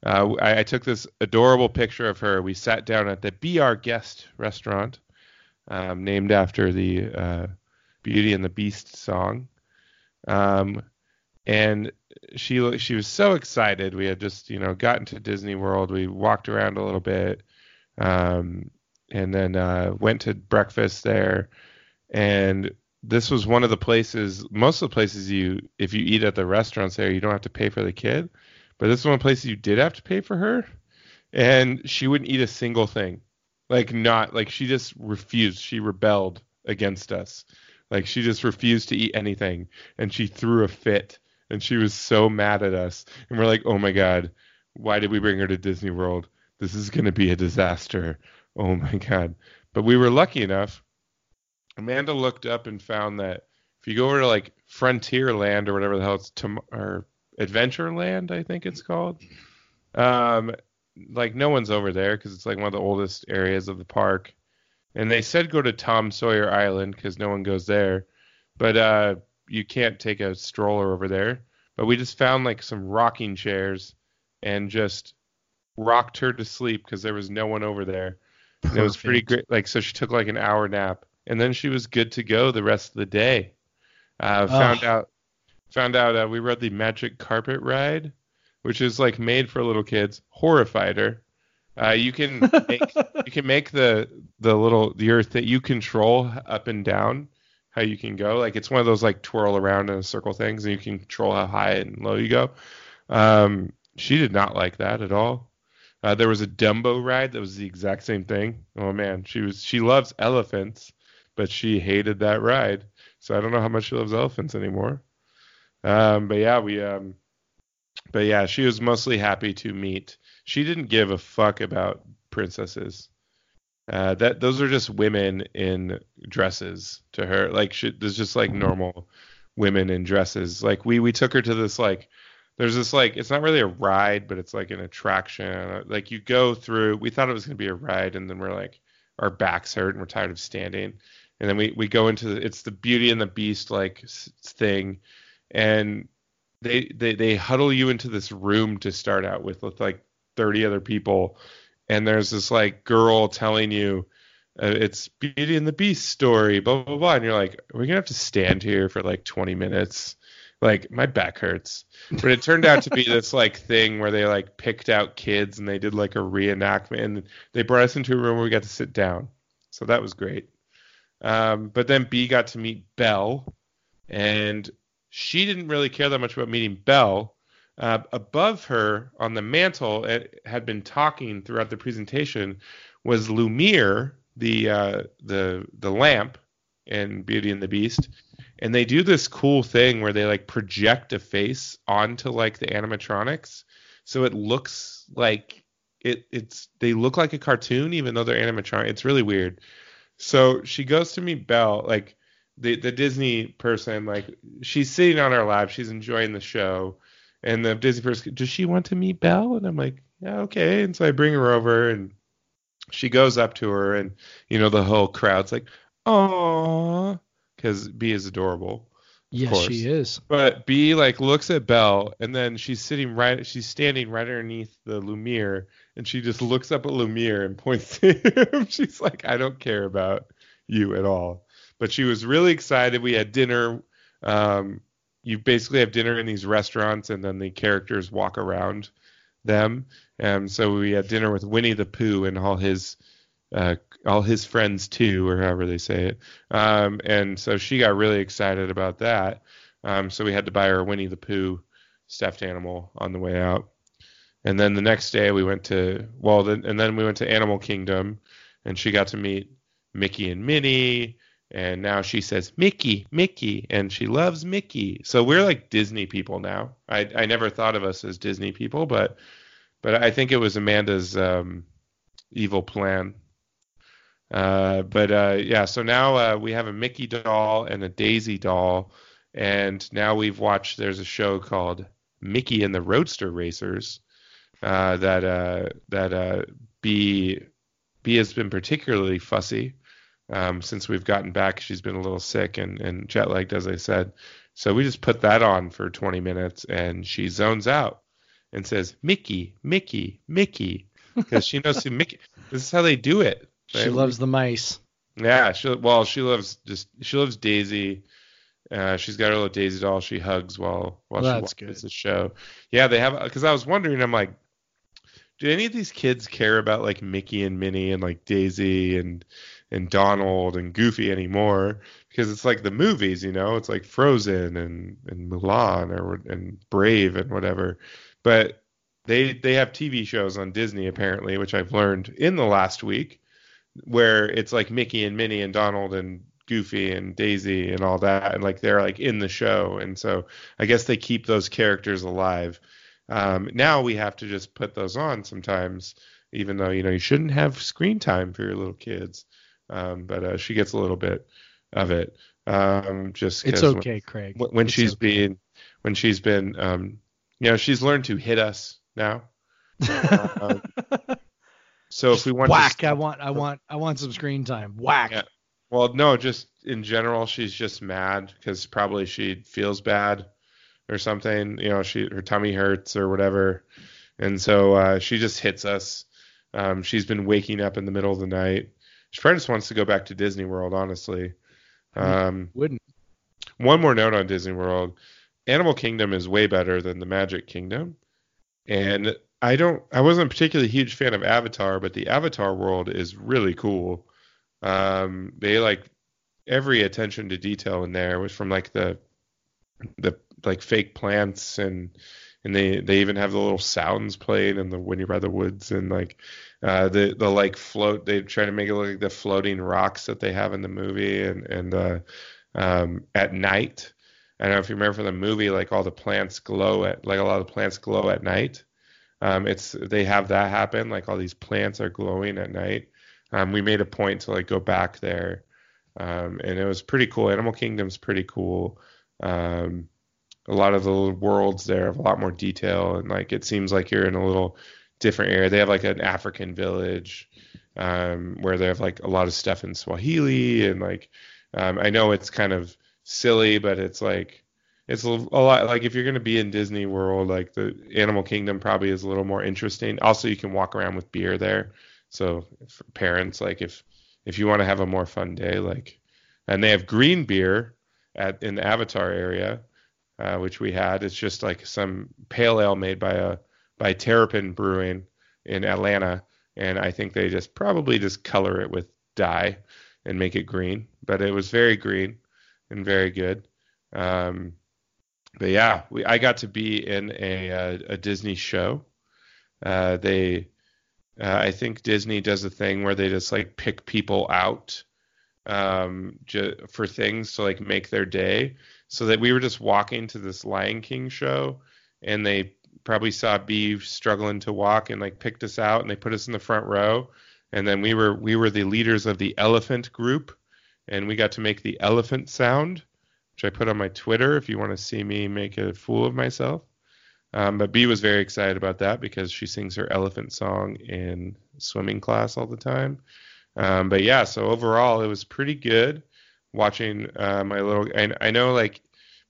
Uh, I, I took this adorable picture of her. We sat down at the Be Our Guest restaurant, um, named after the uh, Beauty and the Beast song. Um. And she she was so excited. We had just, you know, gotten to Disney World. We walked around a little bit, um, and then uh, went to breakfast there. And this was one of the places, most of the places you, if you eat at the restaurants there, you don't have to pay for the kid. But this is one of the places you did have to pay for her. And she wouldn't eat a single thing. Like not, like she just refused. She rebelled against us. Like she just refused to eat anything. And she threw a fit. And she was so mad at us. And we're like, oh, my God, why did we bring her to Disney World? This is going to be a disaster. Oh, my God. But we were lucky enough. Amanda looked up and found that if you go over to, like, Frontierland or whatever the hell it's tom- or Adventureland, I think it's called. Um, like, no one's over there because it's, like, one of the oldest areas of the park. And they said go to Tom Sawyer Island because no one goes there. But, uh. you can't take a stroller over there, but we just found like some rocking chairs and just rocked her to sleep because there was no one over there. And it was pretty great. Like, so she took like an hour nap and then she was good to go the rest of the day. Uh, oh. Found out, found out uh, we rode the magic carpet ride, which is like made for little kids. Horrified her. Uh, you can make, you can make the, the little, the earth that you control up and down. How you can go, like it's one of those like twirl around in a circle things, and you can control how high and low you go. Um, she did not like that at all. Uh, there was a Dumbo ride that was the exact same thing. Oh man, she was she loves elephants, but she hated that ride. So I don't know how much she loves elephants anymore. Um, but yeah, we, um, but yeah, she was mostly happy to meet. She didn't give a fuck about princesses. Uh, that those are just women in dresses to her. Like she, there's just like normal women in dresses. Like we we took her to this like there's this like it's not really a ride, but it's like an attraction. Like you go through. We thought it was gonna be a ride, and then we're like our backs hurt and we're tired of standing. And then we we go into the, it's the Beauty and the Beast like thing, and they they they huddle you into this room to start out with with like thirty other people. And there's this, like, girl telling you uh, it's Beauty and the Beast story, blah, blah, blah. And you're like, we're going to have to stand here for, like, twenty minutes. Like, my back hurts. But it turned out to be this, like, thing where they, like, picked out kids and they did, like, a reenactment. And they brought us into a room where we got to sit down. So that was great. Um, but then B got to meet Belle. And she didn't really care that much about meeting Belle. Uh, above her on the mantle, it had been talking throughout the presentation, was Lumiere, the uh, the the lamp in Beauty and the Beast, and they do this cool thing where they like project a face onto like the animatronics, so it looks like it it's they look like a cartoon even though they're animatronic. It's really weird. So she goes to meet Belle, like the the Disney person, like she's sitting on her lap, she's enjoying the show. And the Disney person, does she want to meet Belle? And I'm like, yeah, okay. And so I bring her over, and she goes up to her, and you know the whole crowd's like, "Aww," because B is adorable. Yes, she is. But B like looks at Belle, and then she's sitting right, she's standing right underneath the Lumiere, and she just looks up at Lumiere and points to him. She's like, "I don't care about you at all. But she was really excited. We had dinner. Um, you basically have dinner in these restaurants, and then the characters walk around them. Um, so we had dinner with Winnie the Pooh and all his uh, all his friends too, or however they say it. Um, and so she got really excited about that. Um, so we had to buy her a Winnie the Pooh stuffed animal on the way out. And then the next day we went to well, the, and then we went to Animal Kingdom, and she got to meet Mickey and Minnie. And now she says, Mickey, Mickey, and she loves Mickey. So we're like Disney people now. I, I never thought of us as Disney people, but but I think it was Amanda's um, evil plan. Uh, but uh, yeah, so now uh, we have a Mickey doll and a Daisy doll. And now we've watched, there's a show called Mickey and the Roadster Racers uh, that uh, that uh, B, B has been particularly fussy. Um, since we've gotten back, she's been a little sick and, and jet lagged, as I said. So we just put that on for twenty minutes, and she zones out and says, Mickey, Mickey, Mickey, because she knows who Mickey. This is how they do it. Right? She loves the mice. Yeah. She, well, she loves just she loves Daisy. Uh, she's got her little Daisy doll she hugs while while well, she watches good. the show. Yeah, they have. Because I was wondering, I'm like, do any of these kids care about like Mickey and Minnie and like Daisy and and Donald and Goofy anymore? Because it's like the movies, you know, it's like Frozen and, and Mulan or and Brave and whatever. But they they have T V shows on Disney apparently, which I've learned in the last week, where it's like Mickey and Minnie and Donald and Goofy and Daisy and all that, and like they're like in the show, and so I guess they keep those characters alive. Um, now we have to just put those on sometimes, even though you know you shouldn't have screen time for your little kids. Um, but uh, she gets a little bit of it. Um, just it's okay, when, Craig. When, when she's okay. been, when she's been, um, you know, she's learned to hit us now. um, so just if we want, whack! To, I want, I want, I want some screen time. Whack! Yeah. Well, no, just in general, she's just mad because probably she feels bad or something. You know, she her tummy hurts or whatever, and so uh, she just hits us. Um, she's been waking up in the middle of the night. She probably just wants to go back to Disney World, honestly. Um, Wouldn't. One more note on Disney World. Animal Kingdom is way better than the Magic Kingdom. And I don't, I wasn't particularly a huge fan of Avatar, but the Avatar world is really cool. Um, they like every attention to detail in there was from like the, the like fake plants and, and they, they even have the little sounds played and the When You're by the Woods and like, Uh, the the like float they try to make it look like the floating rocks that they have in the movie and and uh, um, at night. I don't know if you remember from the movie, like all the plants glow at like a lot of the plants glow at night. Um, it's they have that happen, like all these plants are glowing at night. Um, we made a point to like go back there, um, and it was pretty cool. Animal Kingdom's pretty cool. Um, a lot of the little worlds there have a lot more detail, and like it seems like you're in a little different area. They have like an African village um where they have like a lot of stuff in Swahili and like um I know it's kind of silly, but it's like it's a lot like if you're going to be in Disney World, like the Animal Kingdom probably is a little more interesting. Also, you can walk around with beer there, so for parents, like if if you want to have a more fun day, like and they have green beer at in the Avatar area, uh which we had. It's just like some pale ale made by a by Terrapin Brewing in Atlanta, and I think they just probably just color it with dye and make it green, but it was very green and very good. Um, but yeah, we, I got to be in a, a, a Disney show. Uh, they, uh, I think Disney does a thing where they just like pick people out um, ju- for things to like make their day, so that we were just walking to this Lion King show, and they probably saw B struggling to walk and like picked us out, and they put us in the front row, and then we were we were the leaders of the elephant group, and we got to make the elephant sound, which I put on my Twitter if you want to see me make a fool of myself. Um, but B was very excited about that because she sings her elephant song in swimming class all the time. Um, but yeah, so overall it was pretty good watching uh, my little. I, I know like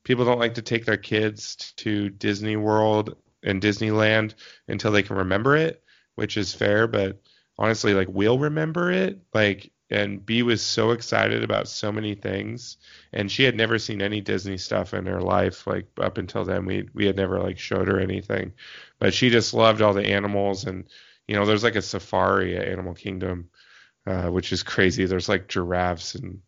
people don't like to take their kids to Disney World in Disneyland until they can remember it, which is fair, but honestly, like we'll remember it. Like And Bea was so excited about so many things, and she had never seen any Disney stuff in her life. Like up until then, we we had never like showed her anything, but she just loved all the animals. And you know, there's like a safari at Animal Kingdom, uh, which is crazy. There's like giraffes and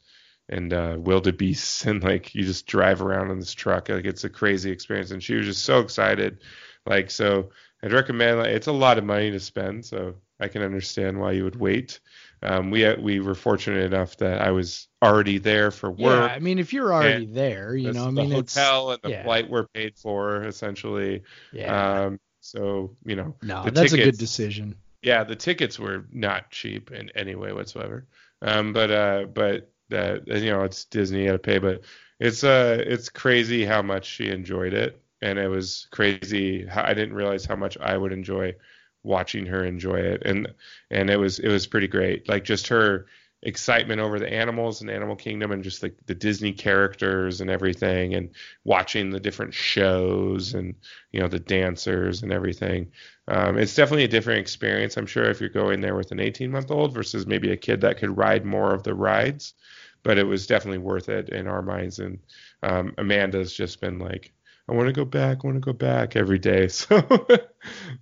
and uh, wildebeests, and like you just drive around in this truck. Like it's a crazy experience, and she was just so excited. Like so, I'd recommend. Like, it's a lot of money to spend, so I can understand why you would wait. Um, we we were fortunate enough that I was already there for work. Yeah, I mean, if you're already there, you know, I mean, the hotel and the yeah. flight were paid for essentially. Yeah. Um, so you know, no, the that's tickets, a good decision. Yeah, the tickets were not cheap in any way whatsoever. Um, but uh, but that uh, you know, it's Disney, you gotta pay. But it's uh, it's crazy how much she enjoyed it, and it was crazy. How, I didn't realize how much I would enjoy watching her enjoy it, and and it was it was pretty great. Like just her excitement over the animals and Animal Kingdom, and just like the, the Disney characters and everything, and watching the different shows and you know the dancers and everything. Um, it's definitely a different experience, I'm sure, if you're going there with an eighteen month old versus maybe a kid that could ride more of the rides. But it was definitely worth it in our minds, and um, Amanda's just been like, I want to go back. I want to go back every day. So,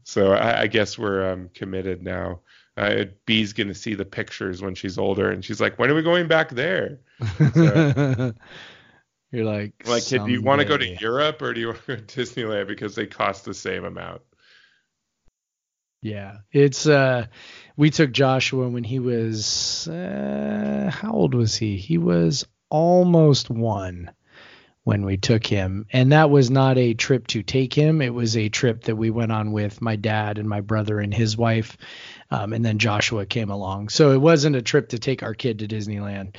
so I, I guess we're um, committed now. Uh, Bee's going to see the pictures when she's older, and she's like, "When are we going back there?" So, you're like, "Like, someday. Do you want to go to Europe or do you want to go to Disneyland because they cost the same amount?" Yeah, it's. Uh, we took Joshua when he was. Uh, how old was he? He was almost one when we took him, and that was not a trip to take him. It was a trip that we went on with my dad and my brother and his wife. Um, and then Joshua came along. So it wasn't a trip to take our kid to Disneyland.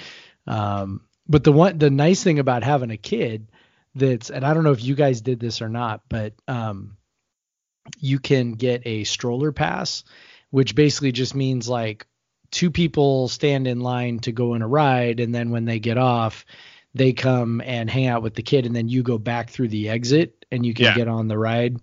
Um, but the one, the nice thing about having a kid that's, and I don't know if you guys did this or not, but um, you can get a stroller pass, which basically just means like two people stand in line to go on a ride. And then when they get off, they come and hang out with the kid, and then you go back through the exit and you can yeah. get on the ride.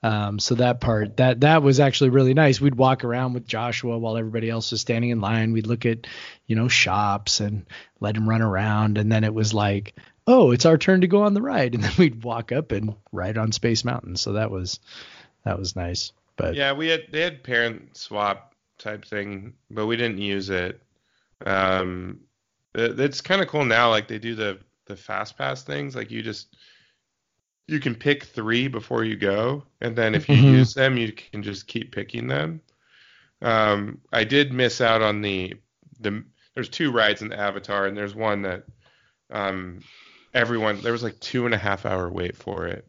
Um, so that part, that, that was actually really nice. We'd walk around with Joshua while everybody else was standing in line. We'd look at, you know, shops and let him run around. And then it was like, oh, it's our turn to go on the ride. And then we'd walk up and ride on Space Mountain. So that was, that was nice. But yeah, we had, they had parent swap type thing, but we didn't use it. Um, It's kind of cool now, like they do the, the fast pass things. Like you just, you can pick three before you go. And then if you mm-hmm. use them, you can just keep picking them. Um, I did miss out on the, the, there's two rides in Avatar, and there's one that um, everyone, there was like two and a half hour wait for it.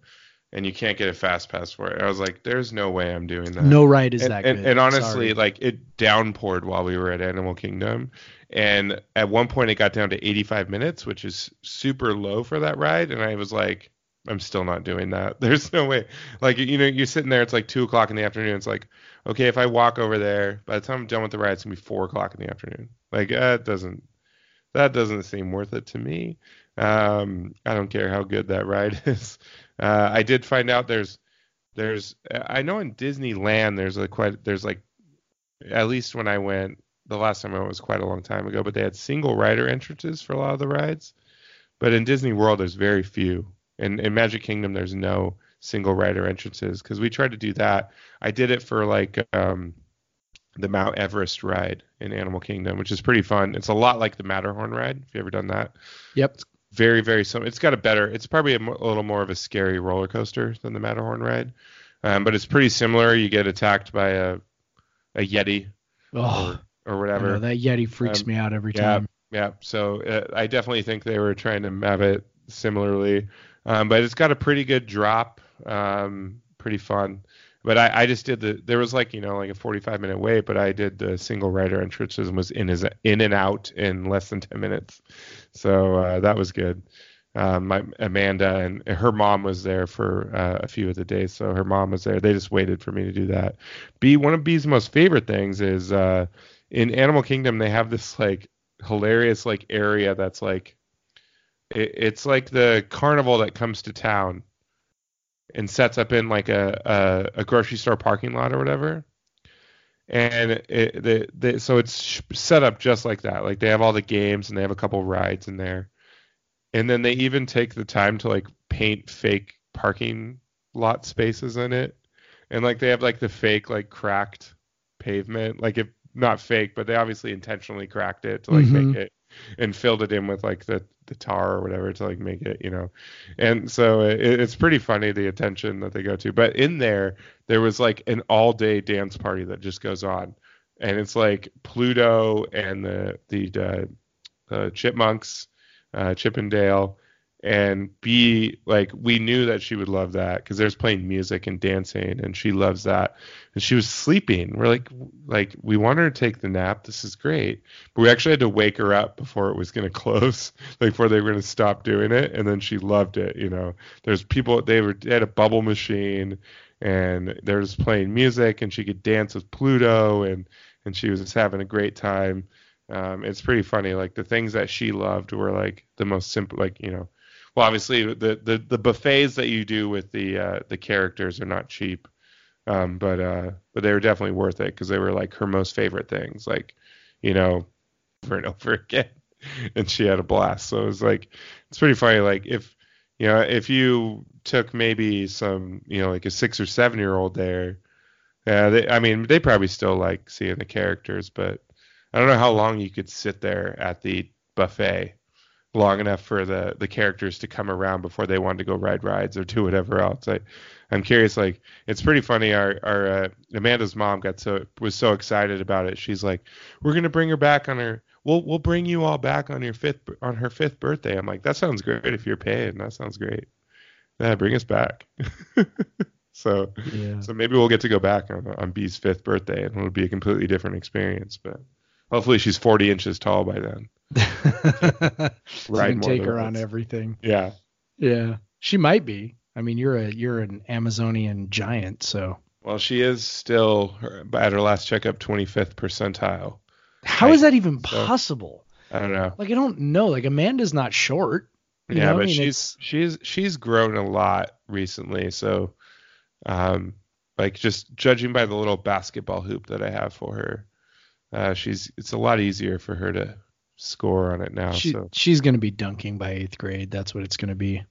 And you can't get a fast pass for it. I was like, there's no way I'm doing that. No ride is and, that good. And, and honestly, Sorry. like it downpoured while we were at Animal Kingdom. And at one point it got down to eighty-five minutes, which is super low for that ride. And I was like, I'm still not doing that. There's no way. Like, you know, you're sitting there, it's like two o'clock in the afternoon. It's like, okay, if I walk over there, by the time I'm done with the ride, it's gonna be four o'clock in the afternoon. Like, uh, it doesn't, that doesn't seem worth it to me. Um, I don't care how good that ride is. Uh, I did find out there's, there's, I know in Disneyland, there's a quite, there's like, at least when I went, the last time I went was quite a long time ago, but they had single rider entrances for a lot of the rides. But in Disney World, there's very few. And in Magic Kingdom, there's no single rider entrances because we tried to do that. I did it for like um, the Mount Everest ride in Animal Kingdom, which is pretty fun. It's a lot like the Matterhorn ride. If you ever done that? Yep. It's very, very similar. It's got a better, it's probably a, m- a little more of a scary roller coaster than the Matterhorn ride, um, but it's pretty similar. You get attacked by a a yeti oh, or, or whatever. I know, that yeti freaks um, me out every yeah, time. Yeah, so uh, I definitely think they were trying to map it similarly, um, but it's got a pretty good drop, um, pretty fun. But I, I just did the, there was like, you know, like a forty-five minute wait, but I did the single rider entrances and was in his in and out in less than ten minutes. So uh, that was good. Um, my Amanda and her mom was there for uh, a few of the days. So her mom was there. They just waited for me to do that. Bea, one of Bee's most favorite things is uh, in Animal Kingdom, they have this like hilarious like area that's like, it, it's like the carnival that comes to town and sets up in like a, a, a grocery store parking lot or whatever. And it, the, the, so it's set up just like that. Like, they have all the games and they have a couple rides in there. And then they even take the time to, like, paint fake parking lot spaces in it. And, like, they have, like, the fake, like, cracked pavement. Like, if not fake, but they obviously intentionally cracked it to, like, mm-hmm. make it. And filled it in with, like, the, the tar or whatever to, like, make it, you know. And so it, it's pretty funny, the attention that they go to. But in there, there was, like, an all-day dance party that just goes on. And it's, like, Pluto and the the uh, uh, Chipmunks, uh, Chip and Dale. And B, like, we knew that she would love that because there's playing music and dancing, and she loves that. And she was sleeping. We're like, like we want her to take the nap. This is great. But we actually had to wake her up before it was going to close, like before they were going to stop doing it. And then she loved it. You know, there's people, they were they had a bubble machine, and they were just playing music, and she could dance with Pluto, and, and she was just having a great time. Um, it's pretty funny. Like, the things that she loved were, like, the most simple, like, you know. Well, obviously, the, the, the buffets that you do with the uh, the characters are not cheap, um, but uh, but they were definitely worth it because they were, like, her most favorite things, like, you know, over and over again, and she had a blast. So it was, like, it's pretty funny. Like, if you know, if you took maybe some, you know, like a six or seven year old there, yeah, they, I mean, they probably still like seeing the characters, but I don't know how long you could sit there at the buffet. Long enough for the the characters to come around before they wanted to go ride rides or do whatever else. I, I'm curious. Like, it's pretty funny. Our our uh, Amanda's mom got so was so excited about it. She's like, "We're gonna bring her back on her. We'll we'll bring you all back on your fifth on her fifth birthday." I'm like, "That sounds great. If you're paying, that sounds great. Yeah, bring us back." so yeah. so maybe we'll get to go back on on B's fifth birthday, and it'll be a completely different experience. But hopefully, she's forty inches tall by then. You can take her on everything. Yeah, yeah. She might be. I mean, you're a you're an Amazonian giant, so. Well, she is still at her last checkup twenty-fifth percentile. How is that even possible? I don't know. Like, I don't know. Like, Amanda's not short. Yeah, but she's she's she's grown a lot recently. So, um, like, just judging by the little basketball hoop that I have for her, uh, she's it's a lot easier for her to. Score on it now. She, so. She's going to be dunking by eighth grade. That's what it's going to be.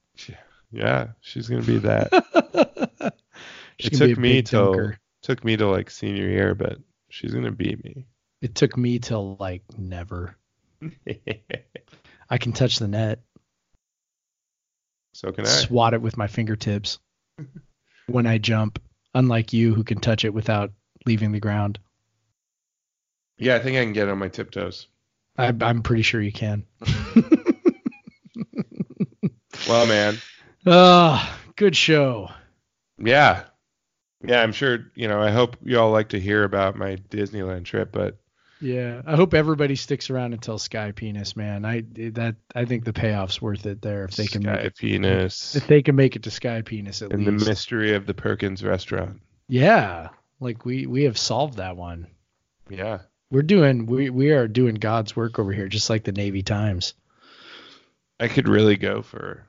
Yeah, she's going to be that. It took me till took me to like senior year, but she's going to beat me. It took me till like never. I can touch the net. So can I. Swat it with my fingertips when I jump. Unlike you, who can touch it without leaving the ground. Yeah, I think I can get it on my tiptoes. I, I'm pretty sure you can. Well, man. Oh, good show. Yeah. Yeah, I'm sure, you know, I hope you all like to hear about my Disneyland trip, but. Yeah, I hope everybody sticks around until Sky Penis, man. I that I think the payoff's worth it there if they can Sky make it, Penis. If they can make it to Sky Penis at and least. And the mystery of the Perkins Restaurant. Yeah, like we, we have solved that one. Yeah. We're doing we, we are doing God's work over here, just like the Navy Times. I could really go for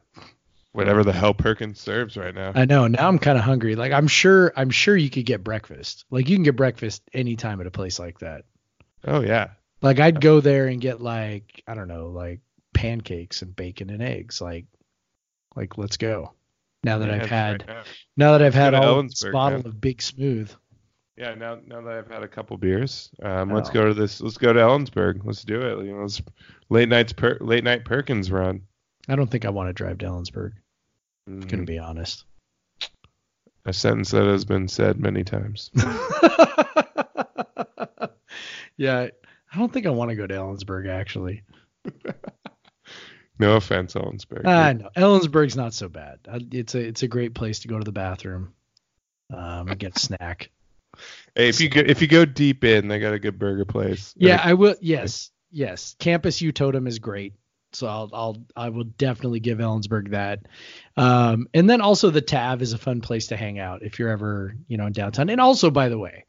whatever the hell Perkins serves right now. I know. Now I'm kind of hungry. Like I'm sure I'm sure you could get breakfast. Like you can get breakfast anytime at a place like that. Oh yeah. Like I'd go there and get like I don't know like pancakes and bacon and eggs. Like like let's go. Now that yeah, I've had right now. now that I've had all this bottle now. Of Big Smooth. Yeah, now now that I've had a couple beers, um, oh. let's go to this. Let's go to Ellensburg. Let's do it. You know, let's late nights per, late night Perkins run. I don't think I want to drive to Ellensburg. Mm-hmm. I'm gonna be honest. A sentence that has been said many times. Yeah, I don't think I want to go to Ellensburg actually. No offense, Ellensburg. I uh, know Ellensburg's not so bad. It's a it's a great place to go to the bathroom, um, and get a snack. Hey, if you go, if you go deep in, they got a good burger place. Yeah, like, I will. Yes, yes. Campus U Totem is great, so I'll I'll I will definitely give Ellensburg that. Um, and then also the Tav is a fun place to hang out if you're ever you know in downtown. And also, by the way,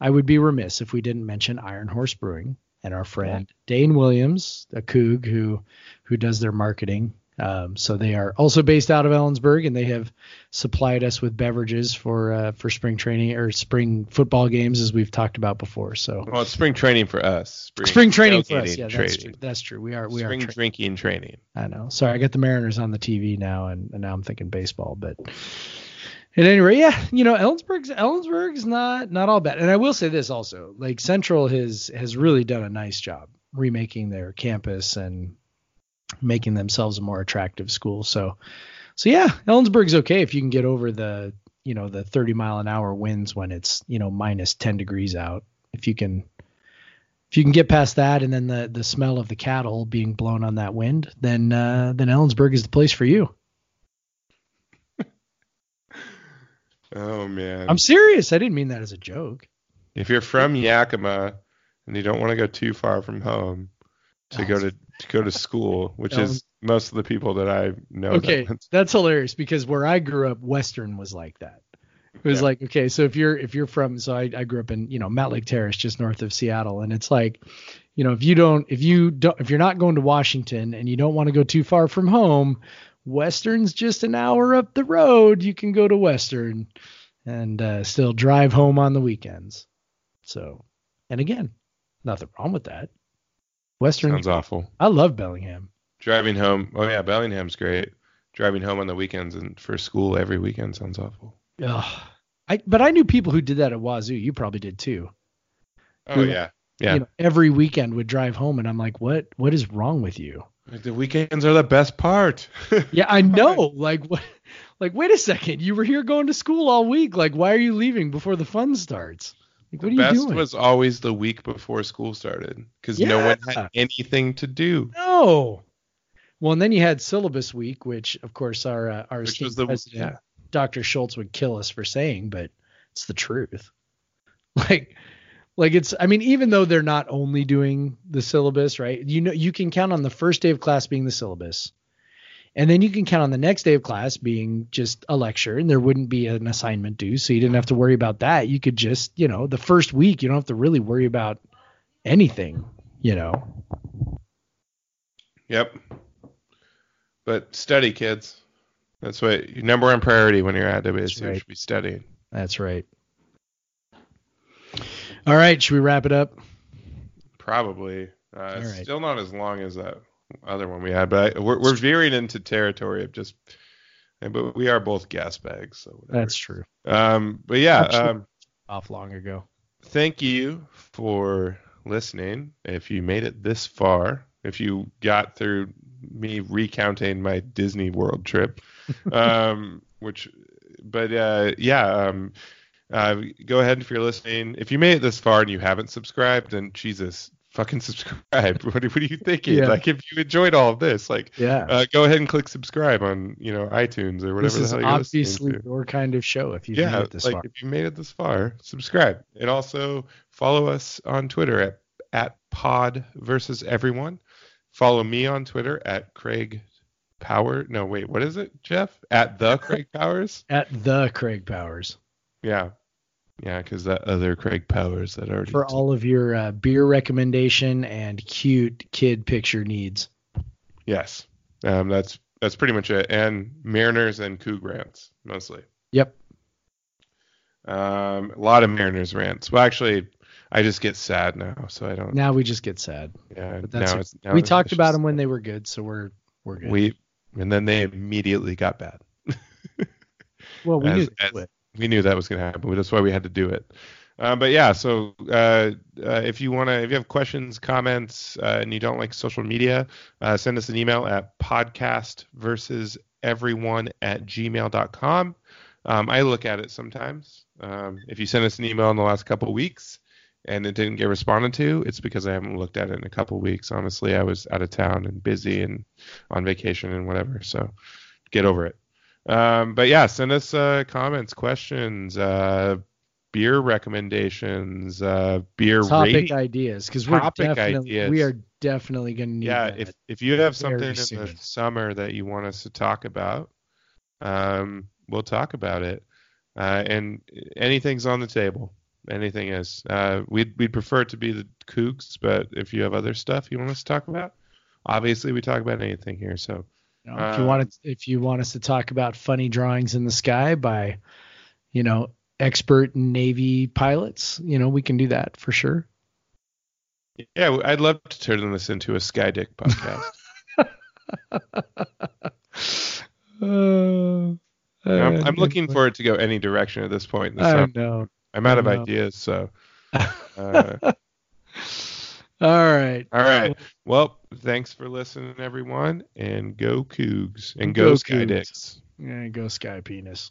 I would be remiss if we didn't mention Iron Horse Brewing and our friend yeah. Dane Williams, a coog who who does their marketing. Um, so they are also based out of Ellensburg, and they have supplied us with beverages for uh, for spring training or spring football games, as we've talked about before. So well, it's spring training for us. Spring, spring training for us. Yeah, that's true. That's true. We are we spring are tra- drinking training. I know. Sorry, I got the Mariners on the T V now, and, and now I'm thinking baseball. But at any rate, yeah, you know, Ellensburg's Ellensburg's not not all bad. And I will say this also, like Central has has really done a nice job remaking their campus and making themselves a more attractive school. So, so yeah, Ellensburg's okay if you can get over the, you know, the thirty mile an hour winds when it's, you know, minus ten degrees out. If you can, if you can get past that, and then the, the smell of the cattle being blown on that wind, then, uh, then Ellensburg is the place for you. Oh man. I'm serious. I didn't mean that as a joke. If you're from Yakima and you don't want to go too far from home to go to, to go to school, which um, is most of the people that I know. Okay, that that's hilarious, because where I grew up, Western was like that. It was yeah. like, okay, so if you're if you're from, so I, I grew up in, you know, Mount Lake Terrace, just north of Seattle, and it's like, you know, if you don't if you don't if you're not going to Washington and you don't want to go too far from home, Western's just an hour up the road. You can go to Western and uh, still drive home on the weekends. So, and again, nothing wrong with that. Western sounds awful. I love Bellingham. Driving home. Oh yeah, Bellingham's great. Driving home on the weekends and for school every weekend sounds awful. Ugh. I but I knew people who did that at Wazoo. You probably did too. Oh who, yeah. Yeah. You know, every weekend would drive home, and I'm like, "What what is wrong with you?" The weekends are the best part. Yeah, I know. Like what like wait a second. You were here going to school all week. Like why are you leaving before the fun starts? Like, what the are you best doing? Was always the week before school started, because yeah. no one had anything to do. No. Well, and then you had syllabus week, which, of course, our uh, our esteemed the, president, yeah. Doctor Schultz, would kill us for saying, but it's the truth. Like, like it's. I mean, even though they're not only doing the syllabus, right? You know, you can count on the first day of class being the syllabus, and then you can count on the next day of class being just a lecture, and there wouldn't be an assignment due. So you didn't have to worry about that. You could just, you know, the first week, you don't have to really worry about anything, you know? Yep. But study, kids. That's what your number one priority when you're at W S U right. should be studying. That's right. All right. Should we wrap it up? Probably. Uh, it's right. still not as long as that other one we had, but I, we're, we're veering into territory of just, but we are both gas bags, so whatever. That's true. Um, but yeah, um, off long ago. Thank you for listening. If you made it this far, if you got through me recounting my Disney World trip, um, which, but uh, yeah, um, uh, go ahead if you're listening. If you made it this far and you haven't subscribed, then Jesus. Fucking subscribe. What are, what are you thinking? Yeah. Like, if you enjoyed all of this, like, yeah. uh, go ahead and click subscribe on, you know, iTunes or whatever this the hell you're listening to. This is obviously your kind of show. If you've yeah, made it this like far, if you made it this far, subscribe, and also follow us on Twitter at at Pod versus Everyone. Follow me on Twitter at Craig Power. No, wait, what is it, Jeff? At the Craig Powers. At the Craig Powers. Yeah. Yeah, because that other Craig Powers that already... For all of your uh, beer recommendation and cute kid picture needs. Yes, um, that's that's pretty much it. And Mariners and Coug rants, mostly. Yep. Um, a lot of Mariners rants. Well, actually, I just get sad now, so I don't... Now we just get sad. Yeah, but that's now it's, now we talked about them sad. When they were good, so we're we're good. We And then they immediately got bad. Well, we as, knew as, it. We knew that was going to happen. That's why we had to do it. Uh, but yeah, so uh, uh, if you want to, if you have questions, comments, uh, and you don't like social media, uh, send us an email at podcast versus everyone at gmail dot com. Um, I look at it sometimes. Um, if you send us an email in the last couple of weeks and it didn't get responded to, it's because I haven't looked at it in a couple of weeks. Honestly, I was out of town and busy and on vacation and whatever. So get over it. Um, but yeah, send us uh, comments, questions, uh, beer recommendations, uh, beer topic rating. ideas, because we're definitely we are definitely going to need. Yeah, that if if you have something soon. in the summer that you want us to talk about, um, we'll talk about it. Uh, and anything's on the table. Anything is. Uh, we'd we'd prefer it to be the Cougs, but if you have other stuff you want us to talk about, obviously we talk about anything here. So. You know, uh, if you want to, if you want us to talk about funny drawings in the sky by, you know, expert Navy pilots, you know, we can do that for sure. Yeah, I'd love to turn this into a Sky Dick podcast. uh, I'm, I'm looking for it to go any direction at this point. This I know. I'm out I of know. ideas, so. Uh, all right. All right. Well, thanks for listening, everyone, and go Cougs and go, go Sky Cougs. Dicks. Yeah, go Sky Penis.